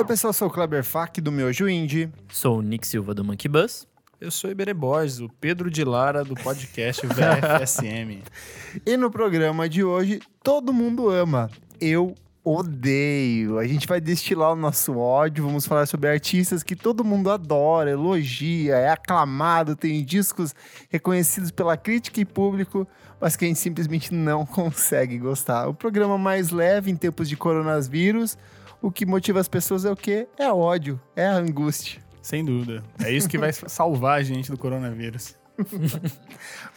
Oi pessoal, sou o Kleber Fak do Miojo Indie. Sou o Nick Silva do Monkey Bus. Eu sou o Iberê Boys, o Pedro de Lara do podcast VFSM. E no programa de hoje, todo mundo ama. Eu odeio. A gente vai destilar o nosso ódio, vamos falar sobre artistas que todo mundo adora, elogia, é aclamado, tem discos reconhecidos pela crítica e público, mas que a gente simplesmente não consegue gostar. O programa mais leve em tempos de coronavírus, o que motiva as pessoas é o quê? É ódio, é a angústia. Sem dúvida. É isso que vai salvar a gente do coronavírus.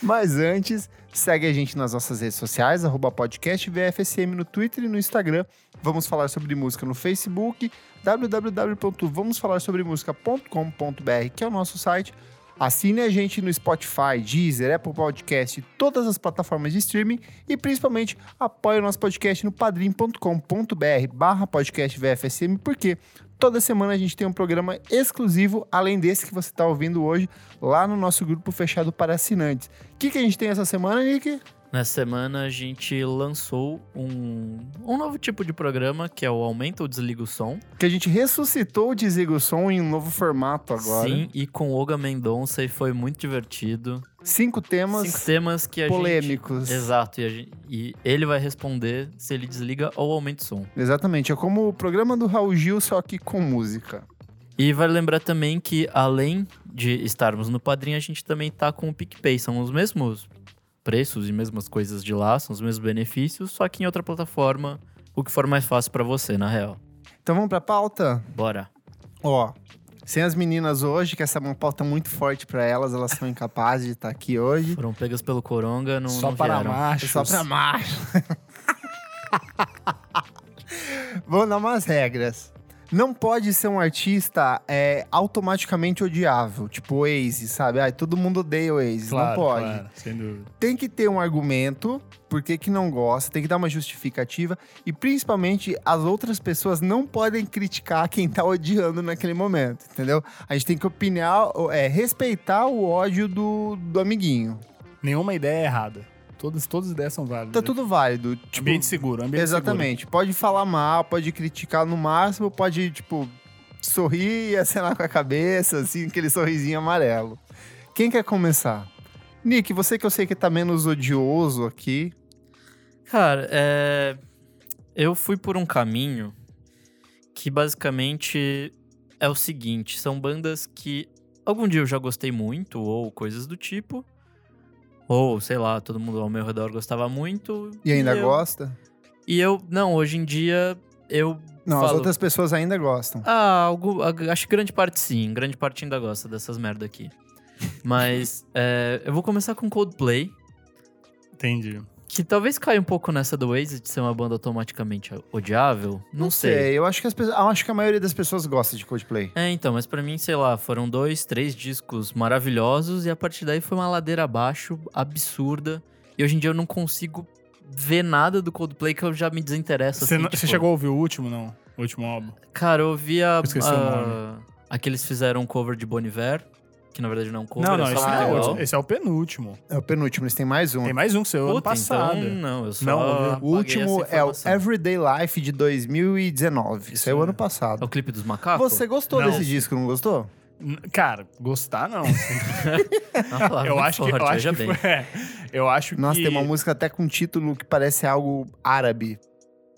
Mas antes, segue a gente nas nossas redes sociais, @podcastvfsm no Twitter e no Instagram. Vamos falar sobre música no Facebook, www.vamosfalarsobremusica.com.br, que é o nosso site. Assine a gente no Spotify, Deezer, Apple Podcast, todas as plataformas de streaming e, principalmente, apoie o nosso podcast no padrim.com.br/podcastvfsm, porque toda semana a gente tem um programa exclusivo, além desse que você está ouvindo hoje, lá no nosso grupo fechado para assinantes. O que a gente tem essa semana, Nick? Nessa semana a gente lançou um novo tipo de programa, que é o Aumenta ou Desliga o Som. Que a gente ressuscitou o Desliga o Som em um novo formato agora. Sim, e com Olga Mendonça, e foi muito divertido. 5 temas, que polêmicos. Exato, e ele vai responder se ele desliga ou aumenta o som. Exatamente, é como o programa do Raul Gil, só que com música. E vale lembrar também que, além de estarmos no Padrim, a gente também tá com o PicPay, são os mesmos preços e mesmas coisas de lá, são os mesmos benefícios, só que em outra plataforma, o que for mais fácil pra você, na real. Então vamos pra pauta? Bora. Ó, sem as meninas hoje, que essa é uma pauta muito forte pra elas, elas são incapazes de estar aqui hoje. Foram pegas pelo coronga, não vieram. Só para machos. Só pra machos. Vamos dar umas regras. Não pode ser um artista automaticamente odiável, tipo o Oasis, sabe? Ai, todo mundo odeia o Oasis, claro, não pode. Claro, sem dúvida. Tem que ter um argumento, por que não gosta, tem que dar uma justificativa e, principalmente, as outras pessoas não podem criticar quem tá odiando naquele momento, entendeu? A gente tem que opinar, respeitar o ódio do amiguinho. Nenhuma ideia é errada. Todas as ideias são válidas. Tá tudo válido. Tipo, ambiente exatamente. Seguro. Pode falar mal, pode criticar no máximo, pode, tipo, sorrir e acenar com a cabeça, assim, aquele sorrisinho amarelo. Quem quer começar? Nick, você que eu sei que tá menos odioso aqui. Cara, eu fui por um caminho que basicamente é o seguinte, são bandas que algum dia eu já gostei muito, ou coisas do tipo. Ou, sei lá, todo mundo ao meu redor gostava muito. E ainda gosta? E eu, não, hoje em dia, eu não, falo, as outras pessoas ainda gostam. Ah, acho que grande parte sim. Grande parte ainda gosta dessas merda aqui. Mas, eu vou começar com Coldplay. Entendi. Que talvez caia um pouco nessa do Oasis de ser uma banda automaticamente odiável. Não sei. Eu acho que acho que a maioria das pessoas gosta de Coldplay. É, então, mas pra mim, sei lá, foram 2, 3 discos maravilhosos e a partir daí foi uma ladeira abaixo absurda. E hoje em dia eu não consigo ver nada do Coldplay que eu já me desinteresso. Você assim, tipo, chegou a ouvir o último, não? O último álbum? Cara, eu ouvi aqueles fizeram um cover de Bon Iver. Que na verdade não é um cover. Não, esse é o último. Esse é o penúltimo. É o penúltimo, eles têm mais um. Tem mais um que saiu ano passado. Então, não, eu só não, o último é o Everyday Life de 2019. Isso é o ano passado. É o clipe dos macacos? Você gostou desse disco, não gostou? Cara, gostar não. Eu acho que... Nossa, tem uma música até com título que parece algo árabe.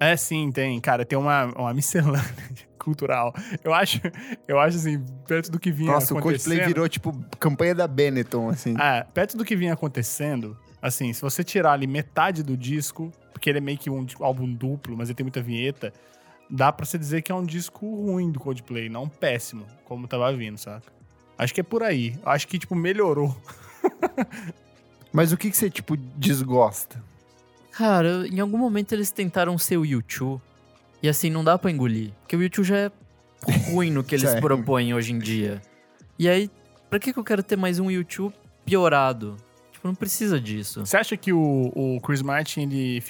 É, sim, tem. Cara, tem uma miscelânea cultural. Eu acho, assim, perto do que vinha acontecendo... Nossa, o Coldplay virou, tipo, campanha da Benetton, assim. É, perto do que vinha acontecendo, assim, se você tirar ali metade do disco, porque ele é meio que um álbum duplo, mas ele tem muita vinheta, dá pra se dizer que é um disco ruim do Coldplay, não péssimo, como tava vindo, saca? Acho que é por aí. Acho que, tipo, melhorou. Mas o que você, tipo, desgosta? Cara, em algum momento eles tentaram ser o U2. E assim, não dá pra engolir. Porque o U2 já é ruim no que eles propõem hoje em dia. E aí, pra que eu quero ter mais um U2 piorado? Tipo, não precisa disso. Você acha que o Chris Martin, ele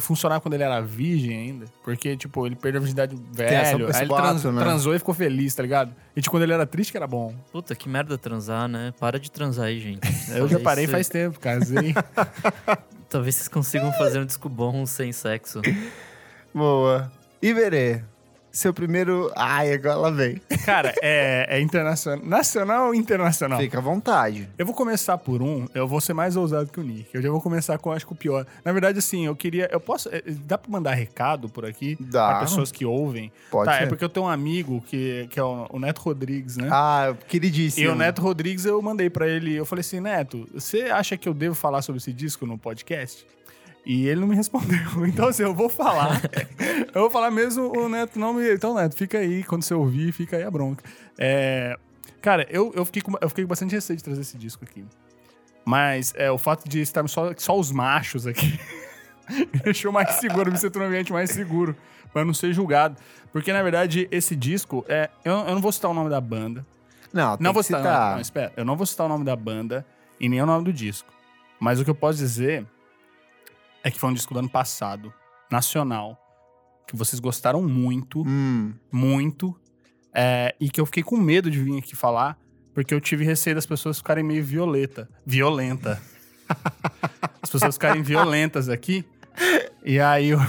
funcionava quando ele era virgem ainda? Porque, tipo, ele perdeu a virgindade velho. Aí ele transou e ficou feliz, tá ligado? E tipo, quando ele era triste, que era bom. Puta, que merda transar, né? Para de transar aí, gente. Eu já parei faz tempo, casei. Talvez vocês consigam fazer um disco bom sem sexo. Boa. Iberê, seu primeiro... Ai, agora lá vem. Cara, é internacional. Nacional ou internacional? Fica à vontade. Eu vou começar por um. Eu vou ser mais ousado que o Nick. Eu já vou começar com, acho que o pior. Na verdade, assim, eu queria... Eu posso... Dá pra mandar recado por aqui? Dá. Pra pessoas que ouvem? Pode ser. É porque eu tenho um amigo que é o Neto Rodrigues, né? Ah, queridíssimo. E o Neto Rodrigues, eu mandei pra ele... Eu falei assim, Neto, você acha que eu devo falar sobre esse disco no podcast? E ele não me respondeu. Então, assim, eu vou falar. Eu vou falar mesmo, o Neto não me... Então, Neto, fica aí. Quando você ouvir, fica aí a bronca. Cara, eu fiquei com bastante receio de trazer esse disco aqui. Mas o fato de estarmos só os machos aqui me deixou mais seguro, me sentou num ambiente mais seguro, pra não ser julgado. Porque, na verdade, esse disco... Eu não vou citar o nome da banda. Não, espera. Eu não vou citar o nome da banda e nem o nome do disco. Mas o que eu posso dizer... É que foi um disco do ano passado, nacional, que vocês gostaram muito, muito, e que eu fiquei com medo de vir aqui falar, porque eu tive receio das pessoas ficarem meio violenta. As pessoas ficarem violentas aqui, e aí eu...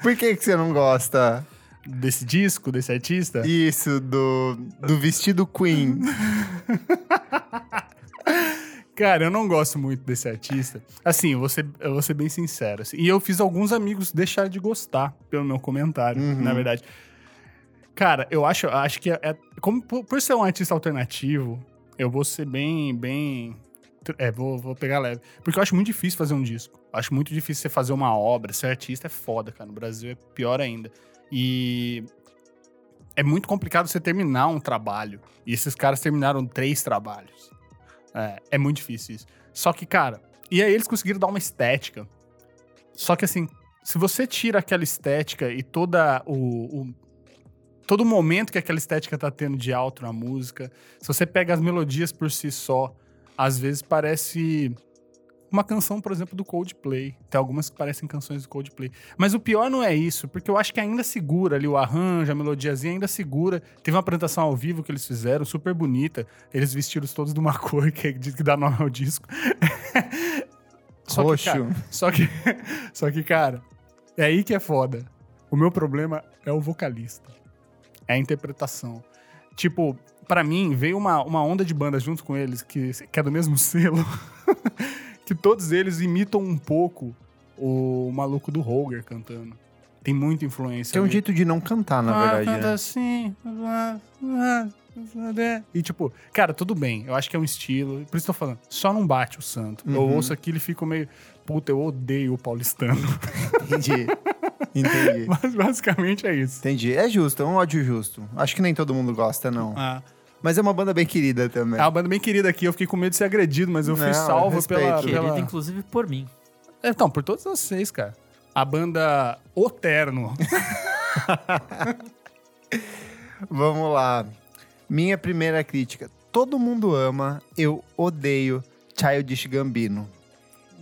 Por que você não gosta? Desse disco, desse artista? Isso, do vestido Queen. Cara, eu não gosto muito desse artista. Assim, eu vou ser bem sincero. Assim, e eu fiz alguns amigos deixarem de gostar pelo meu comentário, na verdade. Cara, eu acho que... como por ser um artista alternativo, eu vou ser bem... Vou pegar leve. Porque eu acho muito difícil fazer um disco. Acho muito difícil você fazer uma obra. Ser artista é foda, cara. No Brasil é pior ainda. E... é muito complicado você terminar um trabalho. E esses caras terminaram 3 trabalhos. É muito difícil isso. Só que, cara... E aí eles conseguiram dar uma estética. Só que, assim... Se você tira aquela estética e todo o momento que aquela estética tá tendo de alto na música... Se você pega as melodias por si só... Às vezes parece... Uma canção, por exemplo, do Coldplay. Tem algumas que parecem canções do Coldplay. Mas o pior não é isso, porque eu acho que ainda segura ali o arranjo, a melodiazinha ainda segura. Teve uma apresentação ao vivo que eles fizeram, super bonita. Eles vestiram todos de uma cor que dá nome ao disco. Roxo. Só que, cara, é aí que é foda. O meu problema é o vocalista. É a interpretação. Tipo, pra mim, veio uma onda de bandas junto com eles, que é do mesmo selo... que todos eles imitam um pouco o maluco do Holger cantando. Tem muita influência. Tem um jeito de não cantar, na verdade. Canta assim... E tipo, cara, tudo bem. Eu acho que é um estilo. Por isso que eu tô falando. Só não bate o santo. Eu ouço aquilo e fico meio... Puta, eu odeio o paulistano. Entendi. Mas basicamente é isso. Entendi. É justo. É um ódio justo. Acho que nem todo mundo gosta, não. Ah... Mas é uma banda bem querida também. É uma banda bem querida aqui. Eu fiquei com medo de ser agredido, mas eu fui salvo pela... Querida, inclusive, por mim. Então, por todos vocês, cara. A banda O Terno. Vamos lá. Minha primeira crítica. Todo mundo ama, eu odeio Childish Gambino.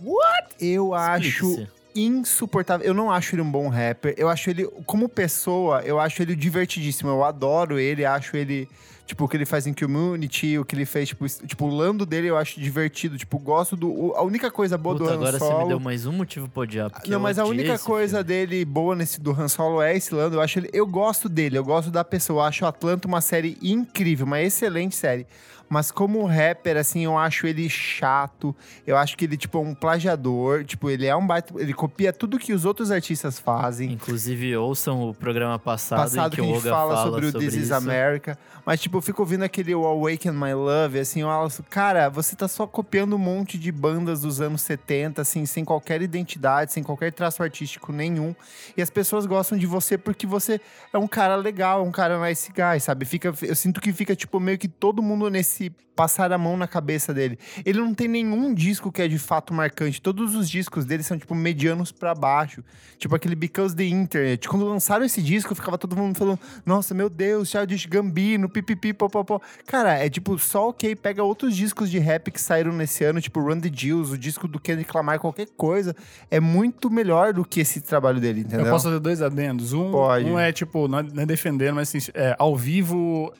What? Eu acho insuportável. Eu não acho ele um bom rapper. Eu acho ele, como pessoa, eu acho ele divertidíssimo. Eu adoro ele, acho ele... Tipo, o que ele faz em Community, o que ele fez, tipo o Lando dele eu acho divertido. Tipo, gosto do... A única coisa boa do Han Solo... Agora você me deu mais um motivo pra odiar. Não, mas a única coisa dele boa nesse do Han Solo é esse Lando. Eu acho ele... Eu gosto dele, eu gosto da pessoa. Eu acho Atlanta uma série incrível, uma excelente série. Mas como rapper, assim, eu acho ele chato. Eu acho que ele, tipo, é um plagiador. Tipo, ele é um baita... Ele copia tudo que os outros artistas fazem. Inclusive, ouçam o programa passado em que o Olga fala sobre o This Is America. Mas, tipo, eu fico ouvindo aquele Awaken My Love, assim, eu falo, cara, você tá só copiando um monte de bandas dos anos 70, assim, sem qualquer identidade, sem qualquer traço artístico nenhum. E as pessoas gostam de você porque você é um cara legal, um cara nice guy, sabe? Eu sinto que fica, tipo, meio que todo mundo nesse passar a mão na cabeça dele. Ele não tem nenhum disco que é de fato marcante. Todos os discos dele são, tipo, medianos pra baixo. Tipo aquele Because the Internet. Quando lançaram esse disco, eu ficava todo mundo falando, nossa, meu Deus, Childish Gambino, pipipi, popopó. Cara, é tipo, só ok, pega outros discos de rap que saíram nesse ano, tipo Run the Jewels, o disco do Kendrick Lamar, qualquer coisa. É muito melhor do que esse trabalho dele, entendeu? Eu posso fazer 2 adendos. Um é, tipo, não é defendendo, mas assim, ao vivo,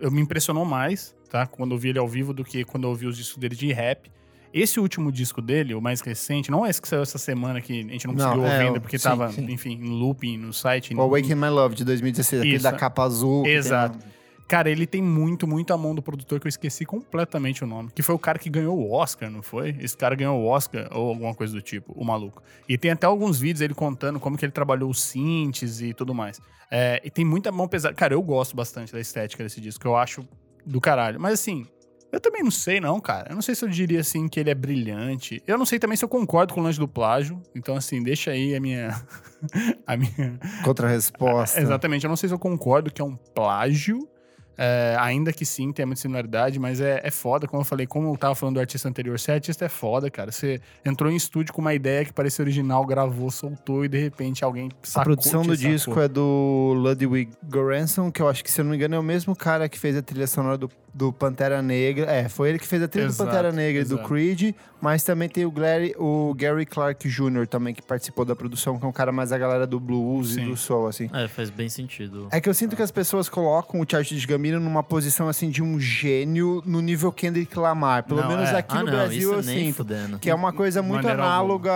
eu me impressionou mais, tá? Quando eu vi ele ao vivo do que quando eu ouvi os discos dele de rap. Esse último disco dele, o mais recente, não é esse que saiu essa semana que a gente não conseguiu ouvir ainda, porque tava, enfim, em looping no site. O Awaken My Love, de 2016, aquele da capa azul. Exato. Cara, ele tem muito, muito a mão do produtor, que eu esqueci completamente o nome. Que foi o cara que ganhou o Oscar, não foi? Esse cara ganhou o Oscar ou alguma coisa do tipo, o maluco. E tem até alguns vídeos ele contando como que ele trabalhou os synths e tudo mais. É, e tem muita mão pesada. Cara, eu gosto bastante da estética desse disco, eu acho do caralho. Mas assim, eu também não sei não, cara. Eu não sei se eu diria assim que ele é brilhante. Eu não sei também se eu concordo com o lance do plágio. Então assim, deixa aí a minha... a minha... contra-resposta. Exatamente. Eu não sei se eu concordo que é um plágio. É, ainda que sim, tem muita similaridade, mas é foda, como eu falei, como eu tava falando do artista anterior, você é artista, é foda, cara. Você entrou em estúdio com uma ideia que parecia original, gravou, soltou e de repente alguém sacou. A produção do disco é do Ludwig Göransson, que eu acho que, se eu não me engano, é o mesmo cara que fez a trilha sonora do Pantera Negra. É, foi ele que fez a trilha do Pantera Negra e do Creed, mas também tem o Gary Clark Jr. também, que participou da produção, que é um cara mais a galera do blues e do soul, assim. É, faz bem sentido. É que eu sinto que as pessoas colocam o Childish Gambino numa posição, assim, de um gênio no nível Kendrick Lamar. Pelo menos aqui no Brasil, eu sinto. Que é uma coisa muito análoga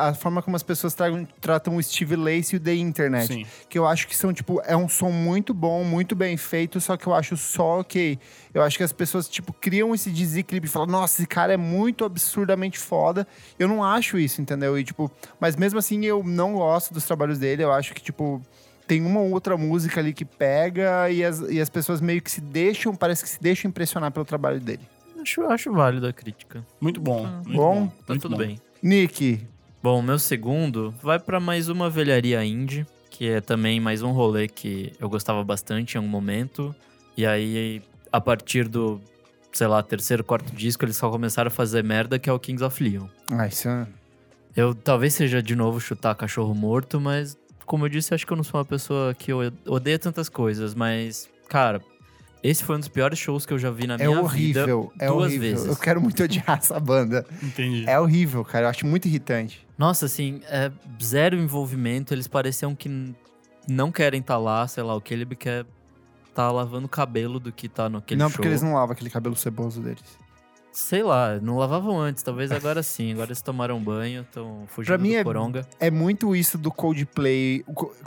à forma como as pessoas tratam o Steve Lacy e o The Internet. Sim. Que eu acho que são, tipo, é um som muito bom, muito bem feito, só que eu acho só ok. Eu acho que as pessoas, tipo, criam esse desequilíbrio e falam, nossa, esse cara é muito absurdamente foda. Eu não acho isso, entendeu? E, tipo, mas mesmo assim, eu não gosto dos trabalhos dele. Eu acho que, tipo, tem uma ou outra música ali que pega e as pessoas meio que se deixam impressionar pelo trabalho dele. Acho válido a crítica. Muito bom. Muito bom. Tá muito tudo bom. Bem. Nick. Bom, meu segundo vai pra mais uma velharia indie, que é também mais um rolê que eu gostava bastante em algum momento. E aí... a partir do, sei lá, terceiro, quarto disco, eles só começaram a fazer merda, que é o Kings of Leon. Ah, isso é... Eu talvez seja, de novo, chutar cachorro morto, mas, como eu disse, acho que eu não sou uma pessoa que odeia tantas coisas, mas, cara, esse foi um dos piores shows que eu já vi na minha vida. É horrível, duas vezes. Eu quero muito odiar essa banda. Entendi. É horrível, cara, eu acho muito irritante. Nossa, assim, é zero envolvimento, eles pareciam que não querem estar lá, sei lá, o Caleb quer... tá lavando o cabelo do que tá naquele show. Não, porque eles não lavam aquele cabelo ceboso deles. Sei lá, não lavavam antes, talvez agora sim. Agora eles tomaram banho, estão fugindo pra mim do coronga. É muito isso do Coldplay.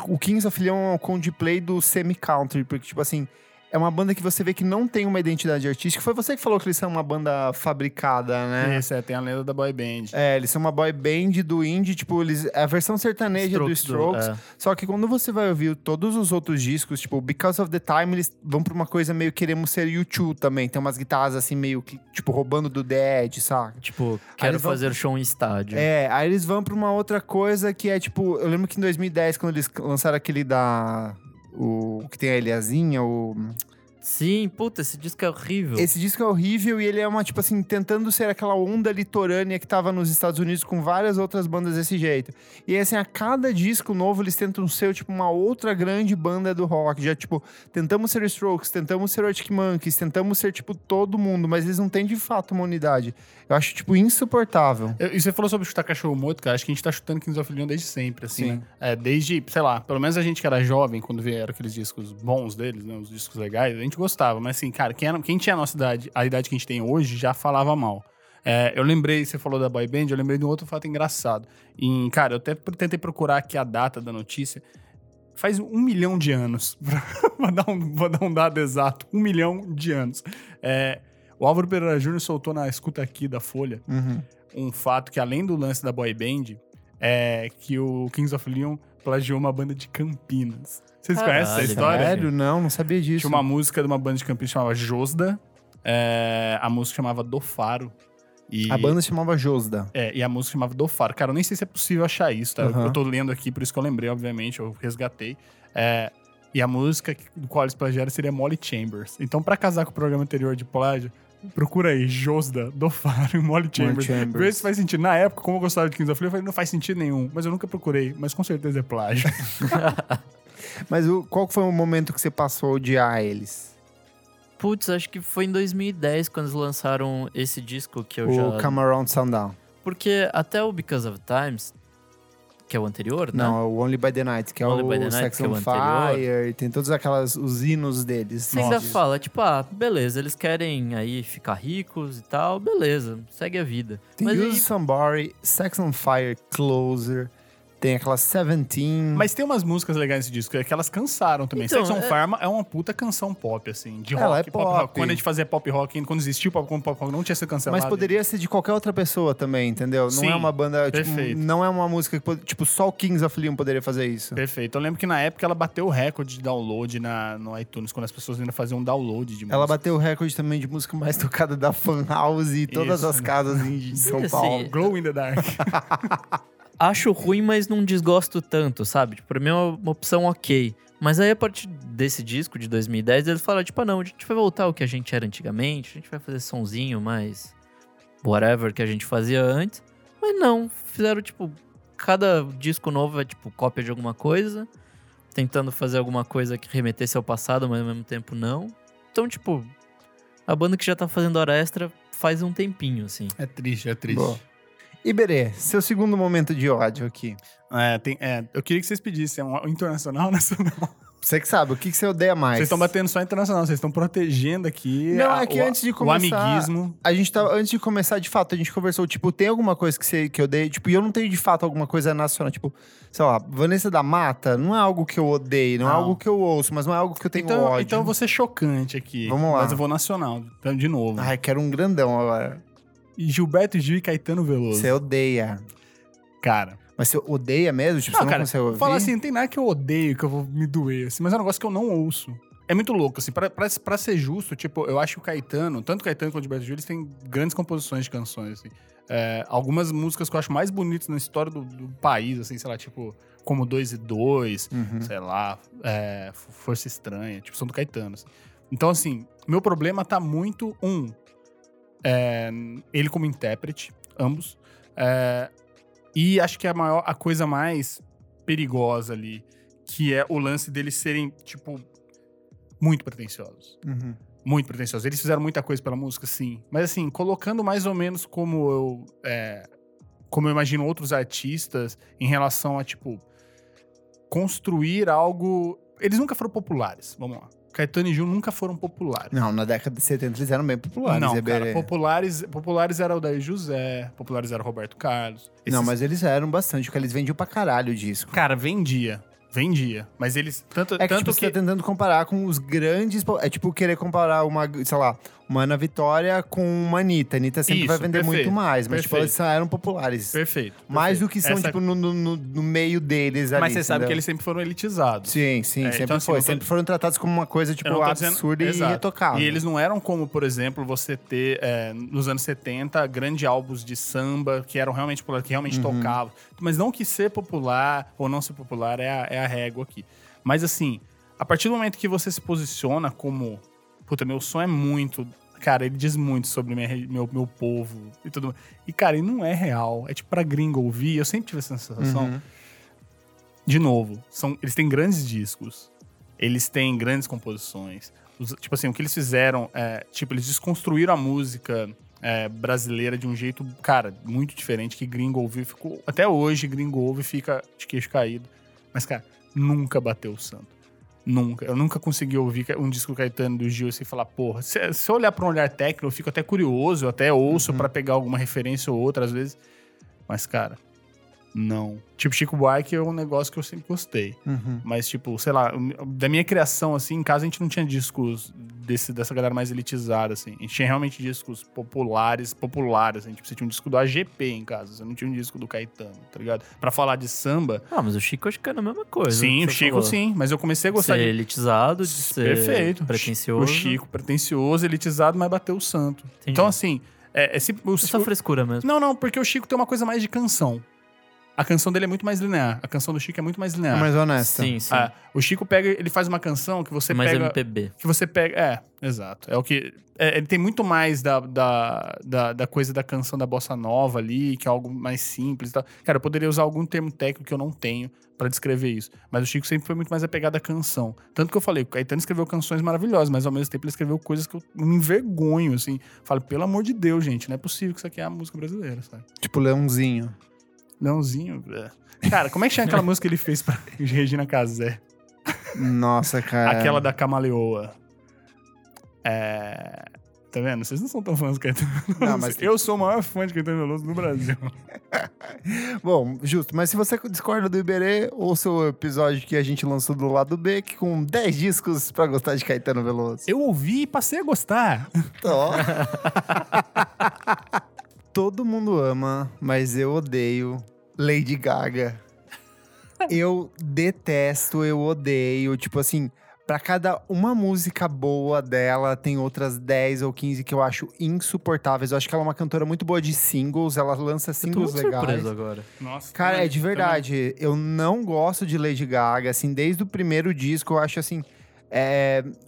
O Kings of Leon é o Coldplay do semi-country, porque, tipo assim, é uma banda que você vê que não tem uma identidade artística. Foi você que falou que eles são uma banda fabricada, né? Isso, tem a lenda da boy band. É, eles são uma boy band do indie, tipo, eles, a versão sertaneja do Strokes. Só que quando você vai ouvir todos os outros discos, tipo, Because of the Time, eles vão pra uma coisa meio queremos ser U2 também. Tem umas guitarras assim, meio que, tipo, roubando do Dead, saca? Tipo, quero fazer show em estádio. É, aí eles vão pra uma outra coisa que é, tipo... Eu lembro que em 2010, quando eles lançaram aquele da... O que tem a Eliazinha, o... Sim, puta, esse disco é horrível. Esse disco é horrível e ele é uma, tipo assim, tentando ser aquela onda litorânea que tava nos Estados Unidos com várias outras bandas desse jeito. E assim, a cada disco novo eles tentam ser, tipo, uma outra grande banda do rock. Já, tipo, tentamos ser Strokes, tentamos ser Arctic Monkeys, tentamos ser, tipo, todo mundo, mas eles não têm de fato uma unidade. Eu acho, tipo, insuportável. E você falou sobre chutar cachorro morto, cara. Acho que a gente tá chutando Kings of Leon desde sempre, assim, né? É, desde, sei lá, pelo menos a gente que era jovem, quando vieram aqueles discos bons deles, né? Os discos legais, a gente gostava, mas assim, cara, quem tinha a nossa idade, a idade que a gente tem hoje, já falava mal. É, eu lembrei, você falou da boy band, eu lembrei de um outro fato engraçado. E, cara, eu até tentei procurar aqui a data da notícia. Faz 1 milhão de anos. Vou dar um dado exato. 1 milhão de anos. É, o Álvaro Pereira Júnior soltou na escuta aqui da Folha um fato que, além do lance da boy band, é que o Kings of Leon plagiou uma banda de Campinas. Vocês conhecem essa história? Sério? Não sabia disso. Tinha uma música de uma banda de Campinas que chamava Josda. A música chamava Do Faro. E... a banda chamava Josda. É, e a música chamava Do Faro. Cara, eu nem sei se é possível achar isso, tá? Eu tô lendo aqui, por isso que eu lembrei, obviamente. Eu resgatei. E a música do qual eles plagiaram seria Molly Chambers. Então, pra casar com o programa anterior de plágio, procura aí, Josda, Do Faro e Molly Chambers. Vê se faz sentido. Na época, como eu gostava de Kings of Leon, eu falei, não faz sentido nenhum. Mas eu nunca procurei. Mas com certeza é plágio. Mas qual foi o momento que você passou a odiar eles? Putz, acho que foi em 2010, quando eles lançaram esse disco que eu já... O Come Around Sundown. Porque até o Because of Times, Que é o anterior, né? Não, é o Only by the Night, que é Only o Sex on Fire. Tem todos aquelas, os hinos deles. Você ainda fala, tipo, ah, beleza, eles querem aí ficar ricos e tal. Beleza, segue a vida. Tem Use Somebody, Sex on Fire, Closer. Tem aquelas 17. Mas tem umas músicas legais nesse disco, é que elas cansaram também. Então, Sex on Fire é uma puta canção pop, assim, de rock, é pop rock. Quando a gente fazia pop rock, quando existiu pop rock, não tinha sido cancelado. Mas poderia ser de qualquer outra pessoa também, entendeu? Não é uma banda, tipo, não é uma música que, tipo, só o Kings of Leon poderia fazer isso. Perfeito. Eu lembro que na época ela bateu o recorde de download no iTunes, quando as pessoas ainda faziam um download de música. Ela bateu o recorde também de música mais tocada da Fan House e todas as casas em São Paulo. Glow in the Dark. Acho ruim, mas não desgosto tanto, sabe? Tipo, pra mim é uma opção ok. Mas aí, a partir desse disco de 2010, eles falaram, tipo, ah, não, a gente vai voltar ao que a gente era antigamente, a gente vai fazer sonzinho, mas whatever que a gente fazia antes. Mas não, fizeram, tipo, cada disco novo é, tipo, cópia de alguma coisa, tentando fazer alguma coisa que remetesse ao passado, mas ao mesmo tempo não. Então, tipo, a banda que já tá fazendo hora extra faz um tempinho, assim. É triste. Boa. Iberê, seu segundo momento de ódio aqui. Eu queria que vocês pedissem um internacional ou nacional. Você que sabe, o que você odeia mais? Vocês estão batendo só internacional, vocês estão protegendo aqui. Não, é que antes de começar. O amiguismo. A gente tava. Antes de começar, de fato, a gente conversou, tipo, tem alguma coisa que eu odeio? Tipo, e eu não tenho de fato alguma coisa nacional. Tipo, sei lá, Vanessa da Mata não é algo que eu odeio, não é algo que eu ouço, mas não é algo que eu tenho ódio. Então eu vou ser chocante aqui. Vamos lá. Mas eu vou nacional, de novo. Ai, quero um grandão agora. Gilberto Gil e Caetano Veloso. Você odeia. Cara. Mas você odeia mesmo? Tipo, não, você não consegue ouvir? Fala assim, não tem nada que eu odeio, que eu vou me doer. Assim, mas é um negócio que eu não ouço. É muito louco, assim. Pra ser justo, tipo, eu acho que o Caetano, tanto o Caetano quanto o Gilberto Gil, eles têm grandes composições de canções, assim. Algumas músicas que eu acho mais bonitas na história do país, assim, sei lá, tipo, como 2 e 2, sei lá, Força Estranha, tipo, são do Caetano. Assim. Então, assim, meu problema tá muito ele como intérprete, ambos. E acho que é a coisa mais perigosa ali, que é o lance deles serem, tipo, muito pretensiosos. Muito pretensiosos. Eles fizeram muita coisa pela música, sim. Mas assim, colocando mais ou menos como eu imagino outros artistas em relação a, tipo, construir algo... Eles nunca foram populares, vamos lá. Caetano e Gil nunca foram populares. Não, na década de 70 eles eram bem populares. Não, cara, populares era o Daí José, populares era o Roberto Carlos. Não, mas eles eram bastante, porque eles vendiam pra caralho o disco. Cara, vendia. Mas eles... Tanto que você tá tentando comparar com os grandes... É tipo querer comparar uma, sei lá, uma Ana Vitória com uma Anitta. A Anitta sempre vai vender muito mais. Mas tipo, eles eram populares. Perfeito. Mais do que são, tipo, no meio deles ali. Mas você sabe que eles sempre foram elitizados. Sim, sempre então, assim, foi. Sempre foram tratados como uma coisa, tipo, absurda e retocável. E eles não eram como, por exemplo, você ter, nos anos 70, grandes álbuns de samba que eram realmente populares, que realmente tocavam. Mas não que ser popular ou não ser popular é a régua aqui. Mas assim, a partir do momento que você se posiciona como... Puta, meu som é muito... Cara, ele diz muito sobre meu povo e tudo mais. E, cara, ele não é real. É tipo pra gringo ouvir. Eu sempre tive essa sensação. De novo, eles têm grandes discos. Eles têm grandes composições. Tipo assim, o que eles fizeram... tipo, eles desconstruíram a música... brasileira de um jeito, cara, muito diferente, que gringo ouviu, ficou, até hoje gringo ouve e fica de queixo caído, mas, cara, nunca bateu o santo, nunca, eu nunca consegui ouvir um disco do Caetano do Gil assim, e falar, porra, se eu olhar pra um olhar técnico, eu fico até curioso, eu até ouço pra pegar alguma referência ou outra, às vezes, mas, cara, não, tipo, Chico Buarque é um negócio que eu sempre gostei, mas, tipo, sei lá, da minha criação, assim, em casa a gente não tinha discos dessa galera mais elitizada, assim. A gente tinha realmente discos populares, assim. Tipo, você tinha um disco do AGP em casa, você não tinha um disco do Caetano, tá ligado? Pra falar de samba... Ah, mas o Chico acho que era a mesma coisa. Sim, o Chico falou. Sim, mas eu comecei a gostar de ser elitizado, de ser pretencioso. O Chico, pretencioso, elitizado, mas bateu o santo. Entendi. Então, assim... Essa frescura mesmo. Não, porque o Chico tem uma coisa mais de canção. A canção dele é muito mais linear. A canção do Chico é muito mais linear. É mais honesta. Sim. O Chico pega... Ele faz uma canção que você mais pega... Mais MPB. Que você pega... exato. É o que... ele tem muito mais da coisa da canção da bossa nova ali, que é algo mais simples e tal. Cara, eu poderia usar algum termo técnico que eu não tenho pra descrever isso. Mas o Chico sempre foi muito mais apegado à canção. Tanto que eu falei, o Caetano escreveu canções maravilhosas, mas ao mesmo tempo ele escreveu coisas que eu me envergonho, assim. Falo, pelo amor de Deus, gente, não é possível que isso aqui é a música brasileira, sabe? Tipo Leãozinho. Leãozinho. Cara, como é que chama aquela música que ele fez pra Regina Casé? Nossa, cara. Aquela da Camaleoa. É... Tá vendo? Vocês não são tão fãs do Caetano Veloso. Não, mas eu sou o maior fã de Caetano Veloso do Brasil. Bom, justo. Mas se você discorda do Iberê, ouça o episódio que a gente lançou do Lado B, que com 10 discos pra gostar de Caetano Veloso. Eu ouvi e passei a gostar. Tó. Todo mundo ama, mas eu odeio Lady Gaga. Eu detesto, eu odeio. Tipo assim... Pra cada uma música boa dela, tem outras 10 ou 15 que eu acho insuportáveis. Eu acho que ela é uma cantora muito boa de singles, ela lança singles legais. Eu tô muito surpreso agora. Nossa, cara, também, é de verdade. Também. Eu não gosto de Lady Gaga, assim, desde o primeiro disco, eu acho assim...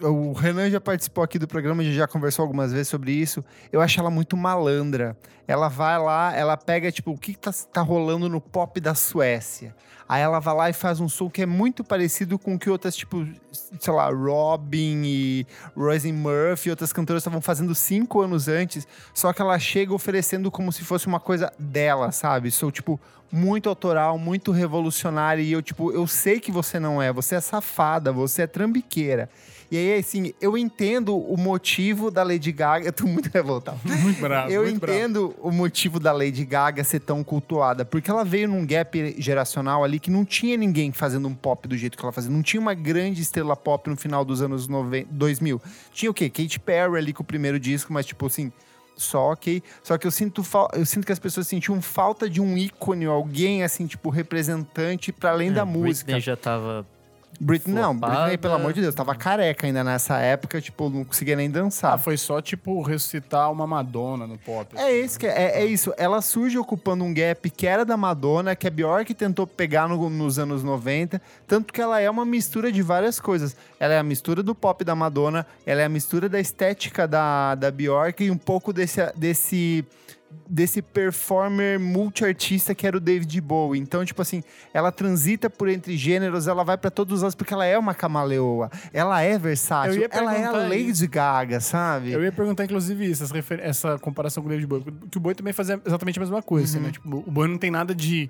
o Renan já participou aqui do programa, já conversou algumas vezes sobre isso. Eu acho ela muito malandra. Ela vai lá, ela pega tipo o que tá rolando no pop da Suécia. Aí ela vai lá e faz um som que é muito parecido com o que outras, tipo, sei lá, Robin e Roisin Murphy e outras cantoras estavam fazendo 5 anos antes. Só que ela chega oferecendo como se fosse uma coisa dela, sabe? Sou tipo muito autoral, muito revolucionário. E eu, tipo, eu sei que você não é. Você é safada, você é trambiqueira. E aí, assim, eu entendo o motivo da Lady Gaga... Eu tô muito revoltado. Muito bravo, eu entendo bravo. O motivo da Lady Gaga ser tão cultuada. Porque ela veio num gap geracional ali que não tinha ninguém fazendo um pop do jeito que ela fazia. Não tinha uma grande estrela pop no final dos anos 2000. Tinha o quê? Katy Perry ali com o primeiro disco, mas tipo assim... Só ok. Só que eu sinto que as pessoas sentiam falta de um ícone, alguém assim, tipo, representante pra além da música. Britney já tava... Britney, pelo amor de Deus, tava careca ainda nessa época, tipo, não conseguia nem dançar. Ah, foi só, tipo, ressuscitar uma Madonna no pop. Assim, isso. Ela surge ocupando um gap que era da Madonna, que a Bjork tentou pegar nos anos 90, tanto que ela é uma mistura de várias coisas. Ela é a mistura do pop da Madonna, ela é a mistura da estética da Bjork e um pouco desse performer multiartista que era o David Bowie. Então, tipo assim, ela transita por entre gêneros, ela vai pra todos os lados, porque ela é uma camaleoa, ela é versátil, ela é a Lady Gaga, sabe? Eu ia perguntar, inclusive, isso, essa comparação com o David Bowie, que o Bowie também fazia exatamente a mesma coisa, assim, né? Tipo, o Bowie não tem nada de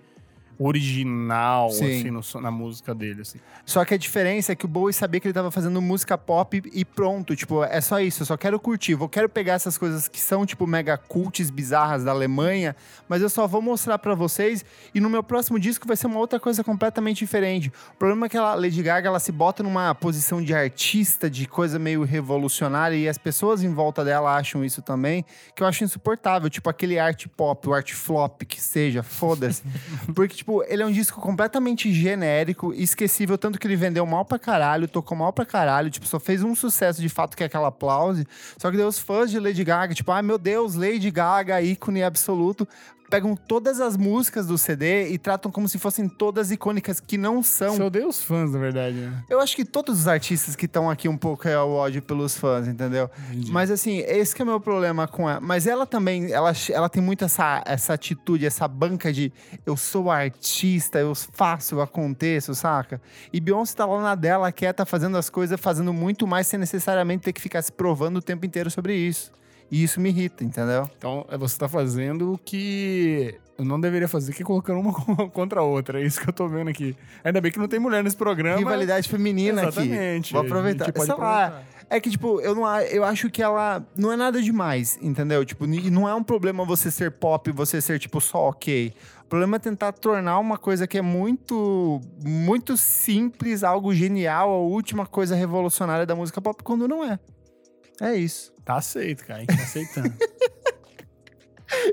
original, assim, na música dele, assim. Só que a diferença é que o Bowie sabia que ele tava fazendo música pop e pronto, tipo, é só isso, eu só quero curtir, eu quero pegar essas coisas que são, tipo, mega cults bizarras da Alemanha, mas eu só vou mostrar pra vocês e no meu próximo disco vai ser uma outra coisa completamente diferente. O problema é que a Lady Gaga, ela se bota numa posição de artista, de coisa meio revolucionária e as pessoas em volta dela acham isso também, que eu acho insuportável, tipo, aquele art pop, o art flop, que seja, foda-se. Porque, tipo, ele é um disco completamente genérico, esquecível, tanto que ele vendeu mal pra caralho, tocou mal pra caralho, tipo, só fez um sucesso de fato, que é aquela Aplause. Só que daí os fãs de Lady Gaga, tipo, ai meu Deus, Lady Gaga, ícone absoluto, pegam todas as músicas do CD e tratam como se fossem todas icônicas, que não são. Você odeia os fãs, na verdade, né? Eu acho que todos os artistas que estão aqui um pouco é o ódio pelos fãs, entendeu? Entendi. Mas assim, esse que é o meu problema com ela. Mas ela também, ela tem muito essa atitude, essa banca de eu sou artista, eu faço, eu aconteço, saca? E Beyoncé tá lá na dela, quieta, fazendo as coisas, fazendo muito mais, sem necessariamente ter que ficar se provando o tempo inteiro sobre isso. E isso me irrita, entendeu? Então, você tá fazendo o que eu não deveria fazer, que é colocando uma contra a outra. É isso que eu tô vendo aqui. Ainda bem que não tem mulher nesse programa. Rivalidade feminina. Exatamente. Aqui. Exatamente. Vou aproveitar. Sei lá. É que, tipo, eu acho que ela não é nada demais, entendeu? Tipo, não é um problema você ser pop, você ser, tipo, só ok. O problema é tentar tornar uma coisa que é muito, muito simples, algo genial, a última coisa revolucionária da música pop, quando não é. É isso. Tá aceito, cara. A gente tá aceitando.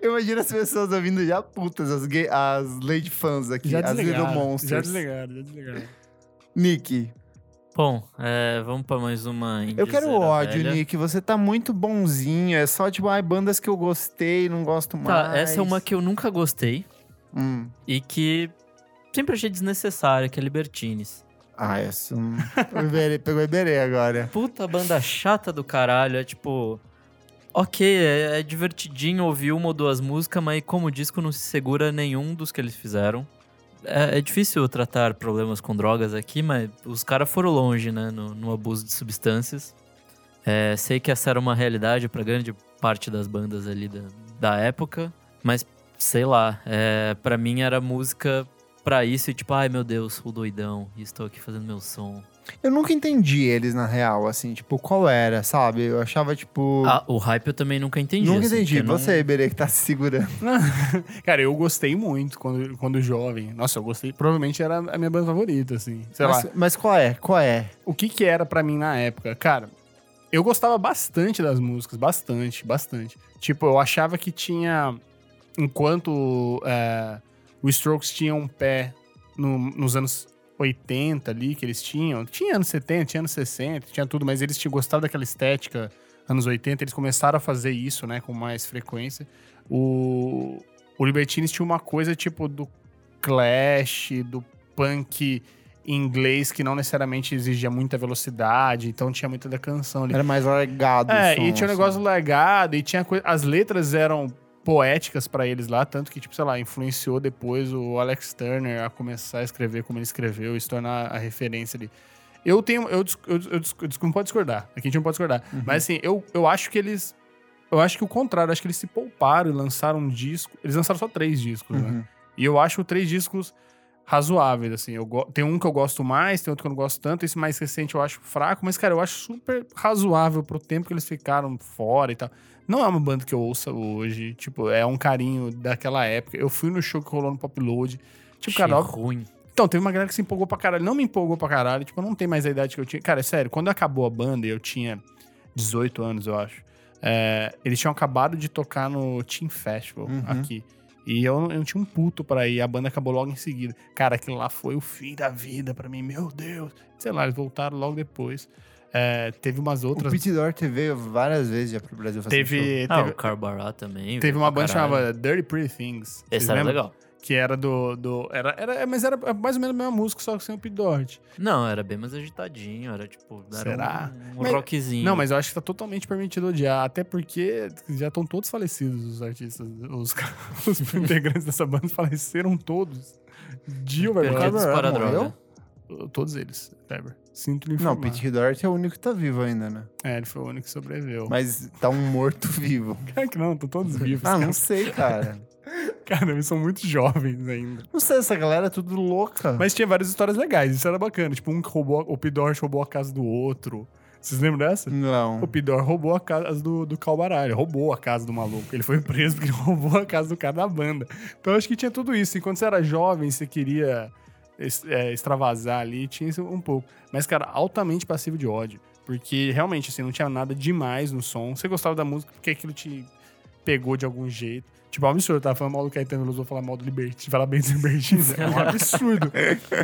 Eu imagino as pessoas ouvindo já putas, as lady fans aqui, as Little Monsters. Já desligaram. Nick. Bom, vamos pra mais uma... Eu quero ódio, velha. Nick. Você tá muito bonzinho. É só, tipo, bandas que eu gostei, não gosto mais. Tá, essa é uma que eu nunca gostei. E que sempre achei desnecessária, que é Libertines. Ah, essa... Pegou o Iberê agora. Puta banda chata do caralho. É tipo... Ok, é divertidinho ouvir uma ou duas músicas, mas como disco não se segura nenhum dos que eles fizeram. É difícil tratar problemas com drogas aqui, mas os caras foram longe, né? No abuso de substâncias. Sei que essa era uma realidade pra grande parte das bandas ali da época, mas sei lá, pra mim era música pra isso e tipo, ai meu Deus, o doidão, e estou aqui fazendo meu som. Eu nunca entendi eles, na real, assim, tipo, qual era, sabe? Eu achava, tipo... Ah, o hype eu também nunca entendi. Nunca entendi. Assim, você, Iberê, que tá se segurando. Cara, eu gostei muito quando jovem. Nossa, eu gostei. Provavelmente era a minha banda favorita, assim. Sei lá. Mas qual é? Qual é? O que era pra mim na época? Cara, eu gostava bastante das músicas. Bastante. Tipo, eu achava que tinha... Enquanto o Strokes tinha um pé nos anos... 80 ali, que eles tinham. Tinha anos 70, tinha anos 60, tinha tudo, mas eles tinham gostado daquela estética anos 80, eles começaram a fazer isso, né, com mais frequência. O Libertines tinha uma coisa tipo do Clash, do punk inglês, que não necessariamente exigia muita velocidade, então tinha muita da canção ali. Era mais largado. E tinha um negócio largado, e tinha as letras eram poéticas pra eles lá, tanto que, tipo, sei lá, influenciou depois o Alex Turner a começar a escrever como ele escreveu e se tornar a referência ali. Eu não pode discordar. Aqui a gente não pode discordar. Uhum. Mas, assim, eu acho que eles... Eu acho que o contrário. Eu acho que eles se pouparam e lançaram um disco. Eles lançaram só 3 discos, uhum, né? E eu acho 3 discos razoáveis, assim. Tem um que eu gosto mais, tem outro que eu não gosto tanto. Esse mais recente eu acho fraco. Mas, cara, eu acho super razoável pro tempo que eles ficaram fora e tal. Não é uma banda que eu ouça hoje, tipo, é um carinho daquela época. Eu fui no show que rolou no Pop Load. Tipo, cara, ruim. Então, teve uma galera que se empolgou pra caralho. Não me empolgou pra caralho, tipo, eu não tenho mais a idade que eu tinha. Cara, é sério, quando acabou a banda, eu tinha 18 anos, eu acho. Eles tinham acabado de tocar no Teen Festival, uhum, aqui. E eu não tinha um puto pra ir, a banda acabou logo em seguida. Cara, aquilo lá foi o fim da vida pra mim, meu Deus. Sei lá, eles voltaram logo depois. Teve umas outras... O Pete Doherty veio várias vezes já pro Brasil fazer show. O Carbará também. Teve uma banda chamada Dirty Pretty Things. Esse era legal. Que era mas era mais ou menos a mesma música, só que sem o Pete Doherty. Não, era bem mais agitadinho, era tipo... Será? Um rockzinho. Não, mas eu acho que tá totalmente permitido odiar, até porque já estão todos falecidos os artistas, os integrantes dessa banda faleceram todos. Carbará morreu? Todos eles, Kleber. Sinto lhe informar. Não, o Pete Doherty é o único que tá vivo ainda, né? Ele foi o único que sobreviveu. Mas tá um morto vivo. Cara, que não, estão todos vivos. Não sei, cara. Cara, eles são muito jovens ainda. Não sei, essa galera é tudo louca. Mas tinha várias histórias legais, isso era bacana. Tipo, o Pete Doherty roubou a casa do outro. Vocês lembram dessa? Não. O Pete Doherty roubou a casa do Calbará. Ele roubou a casa do maluco. Ele foi preso porque ele roubou a casa do cara da banda. Então acho que tinha tudo isso. Enquanto você era jovem, você queria... extravasar ali, tinha um pouco. Mas, cara, altamente passivo de ódio. Porque, realmente, assim, não tinha nada demais no som. Você gostava da música porque aquilo te pegou de algum jeito. Tipo, é um absurdo, tá? Falando mal do Caetano Veloso, falar mal do Libertines, falar bem do Libertines. É um absurdo.